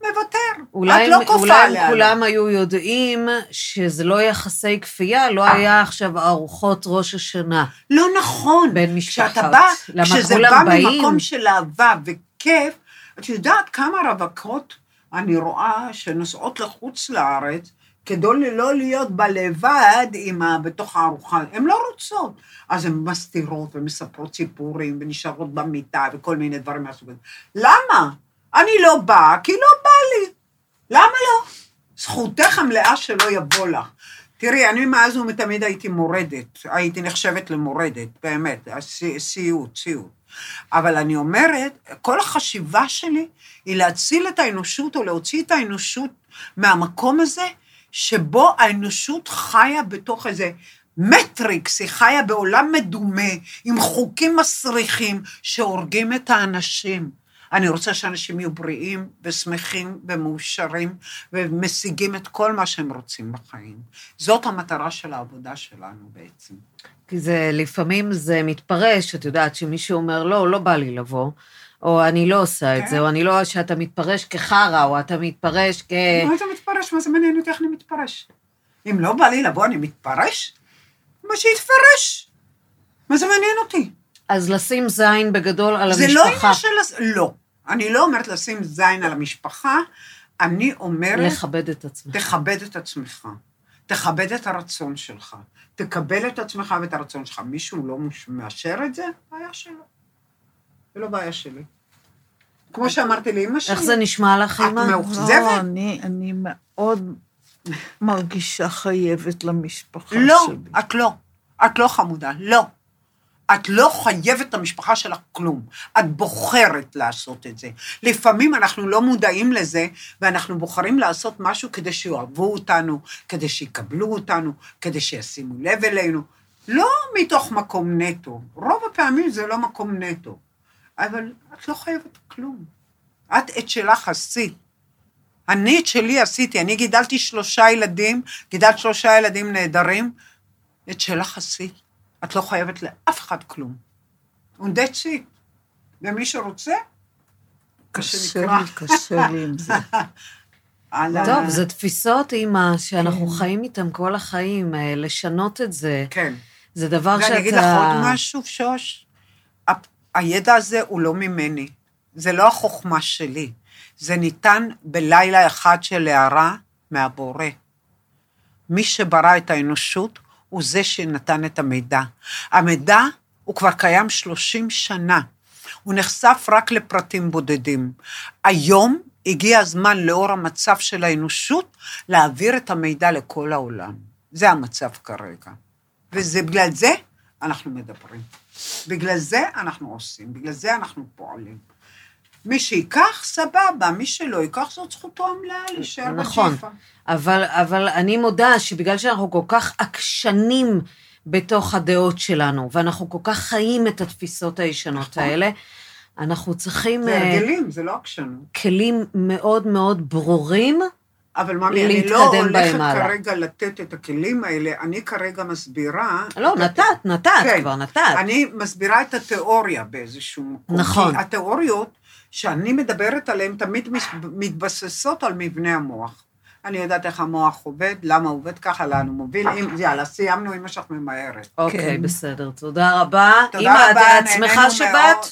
מוותר. אולי, לא אולי כולם היו יודעים שזה לא יחסי כפייה, לא היה עכשיו ארוחות ראש השנה. לא נכון. בין משפחת. בא, כשזה בא באים. ממקום של אהבה וכיף, את יודעת כמה רווקות אני רואה שנוסעות לחוץ לארץ, כדי לא להיות בלבד עם ה... בתוך הארוחה, הן לא רוצות, אז הן מסתירות ומספרות סיפורים ונשארות במיטה וכל מיני דברים מהסוג הזה. למה? אני לא באה, כי לא בא לי. למה לא? זכותך המלאה שלא יבוא לך. תראי, אני מאז ומתמיד הייתי מורדת, הייתי נחשבת למורדת, באמת, סיוט, סיוט. אבל אני אומרת, כל החשיבה שלי היא להציל את האנושות או להוציא את האנושות מהמקום הזה, שבו האנושות חיה בתוך איזה מטריקס, היא חיה בעולם מדומה, עם חוקים מסריחים שהורגים את האנשים. אני רוצה שאנשים יהיו בריאים ושמחים ומאושרים, ומשיגים את כל מה שהם רוצים בחיים. זאת המטרה של העבודה שלנו בעצם. כי זה, לפעמים זה מתפרש, את יודעת, שמישהו אומר, לא, לא בא לי לבוא, או אני לא עושה את זה, או אני לא, שאתה מתפרש כחרה, או אתה מתפרש כ... מה אתה מתפרש? מה זה מעניין אותי איך אני מתפרש? אם לא בא לי לבוא, אני מתפרש? מה שיתפרש? מה זה מעניין אותי? אז לשים זין בגדול על המשפחה. זה לא עניין של... לא. אני לא אומרת לשים זין על המשפחה, אני אומרת... לכבד את עצמך. תכבד את עצמך. תכבד את הרצון שלך. תקבל את עצמך ואת הרצון שלך. מישהו לא מאשר את זה? בעיה שלו. זה לא בעיה שלי. כמו שאמרתי לאמא שלי. איך זה נשמע לך, אמא? את מאוכזבת? אני מאוד מרגישה חייבת למשפחה שלי. לא, את לא. את לא חמודה, לא. את לא חייבת למשפחה שלך כלום. את בוחרת לעשות את זה. לפעמים אנחנו לא מודעים לזה, ואנחנו בוחרים לעשות משהו כדי שיאהבו אותנו, כדי שיקבלו אותנו, כדי שישימו לב אלינו. לא מתוך מקום נטו. רוב הפעמים זה לא מקום נטו. אבל את לא חייבת כלום. את את שלך עשית. אני את שלי עשיתי. אני גידלתי שלושה ילדים, גידלת שלושה ילדים נהדרים. את שלך עשית. את לא חייבת לאף אחד כלום. ונדעת שית. ומי שרוצה? קשה לי, קשה לי עם זה. טוב, זה תפיסות, אמא, שאנחנו חיים איתם כל החיים, לשנות את זה. כן. זה דבר שאתה... ואני אגיד לך עוד משהו, שוש. הידע הזה הוא לא ממני, זה לא החוכמה שלי, זה ניתן בלילה אחד של הערה מהבורא. מי שברא את האנושות הוא זה שנתן את המידע. המידע הוא כבר קיים שלושים שנה, הוא נחשף רק לפרטים בודדים. היום הגיע הזמן לאור המצב של האנושות להעביר את המידע לכל העולם. זה המצב כרגע, וזה בגלל זה אנחנו מדברים. בגלל זה אנחנו עושים, בגלל זה אנחנו פועלים. מי שיקח, סבבה, מי שלא ייקח, זאת זכותו המלאה להישאר נכון, בשפע. אבל, אבל אני מודה שבגלל שאנחנו כל כך עקשנים בתוך הדעות שלנו, ואנחנו כל כך חיים את התפיסות הישנות נכון. האלה, אנחנו צריכים... זה הרגלים, זה לא עקשנות. כלים מאוד מאוד ברורים, אבל ממי, אני לא הולכת כרגע לתת את הכלים האלה, אני כרגע מסבירה... לא, נתת, נתת, כבר נתת. אני מסבירה את התיאוריה באיזשהו מקום. נכון. התיאוריות שאני מדברת עליהן תמיד מתבססות על מבנה המוח. אני יודעת איך המוח עובד, למה עובד ככה, לאן הוא מוביל. יאללה, סיימנו עם מה שאת ממהרת. אוקיי, בסדר, תודה רבה. תודה רבה, נהנינו מאוד.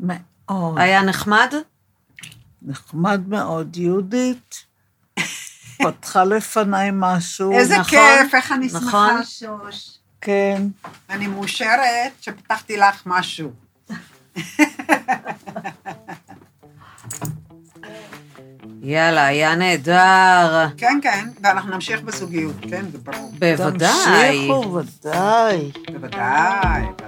מאוד. היה נחמד? נחמד מאוד, יהודית. פתחה לפניי משהו. איזה כיף, איך אני שמחה, שוש. כן. אני מאושרת שפתחתי לך משהו. יאללה, היה נהדר. כן, כן, ואנחנו נמשיך בזוגיות, כן, זה ברור. בוודאי. תמשיכו, בוודאי. בוודאי.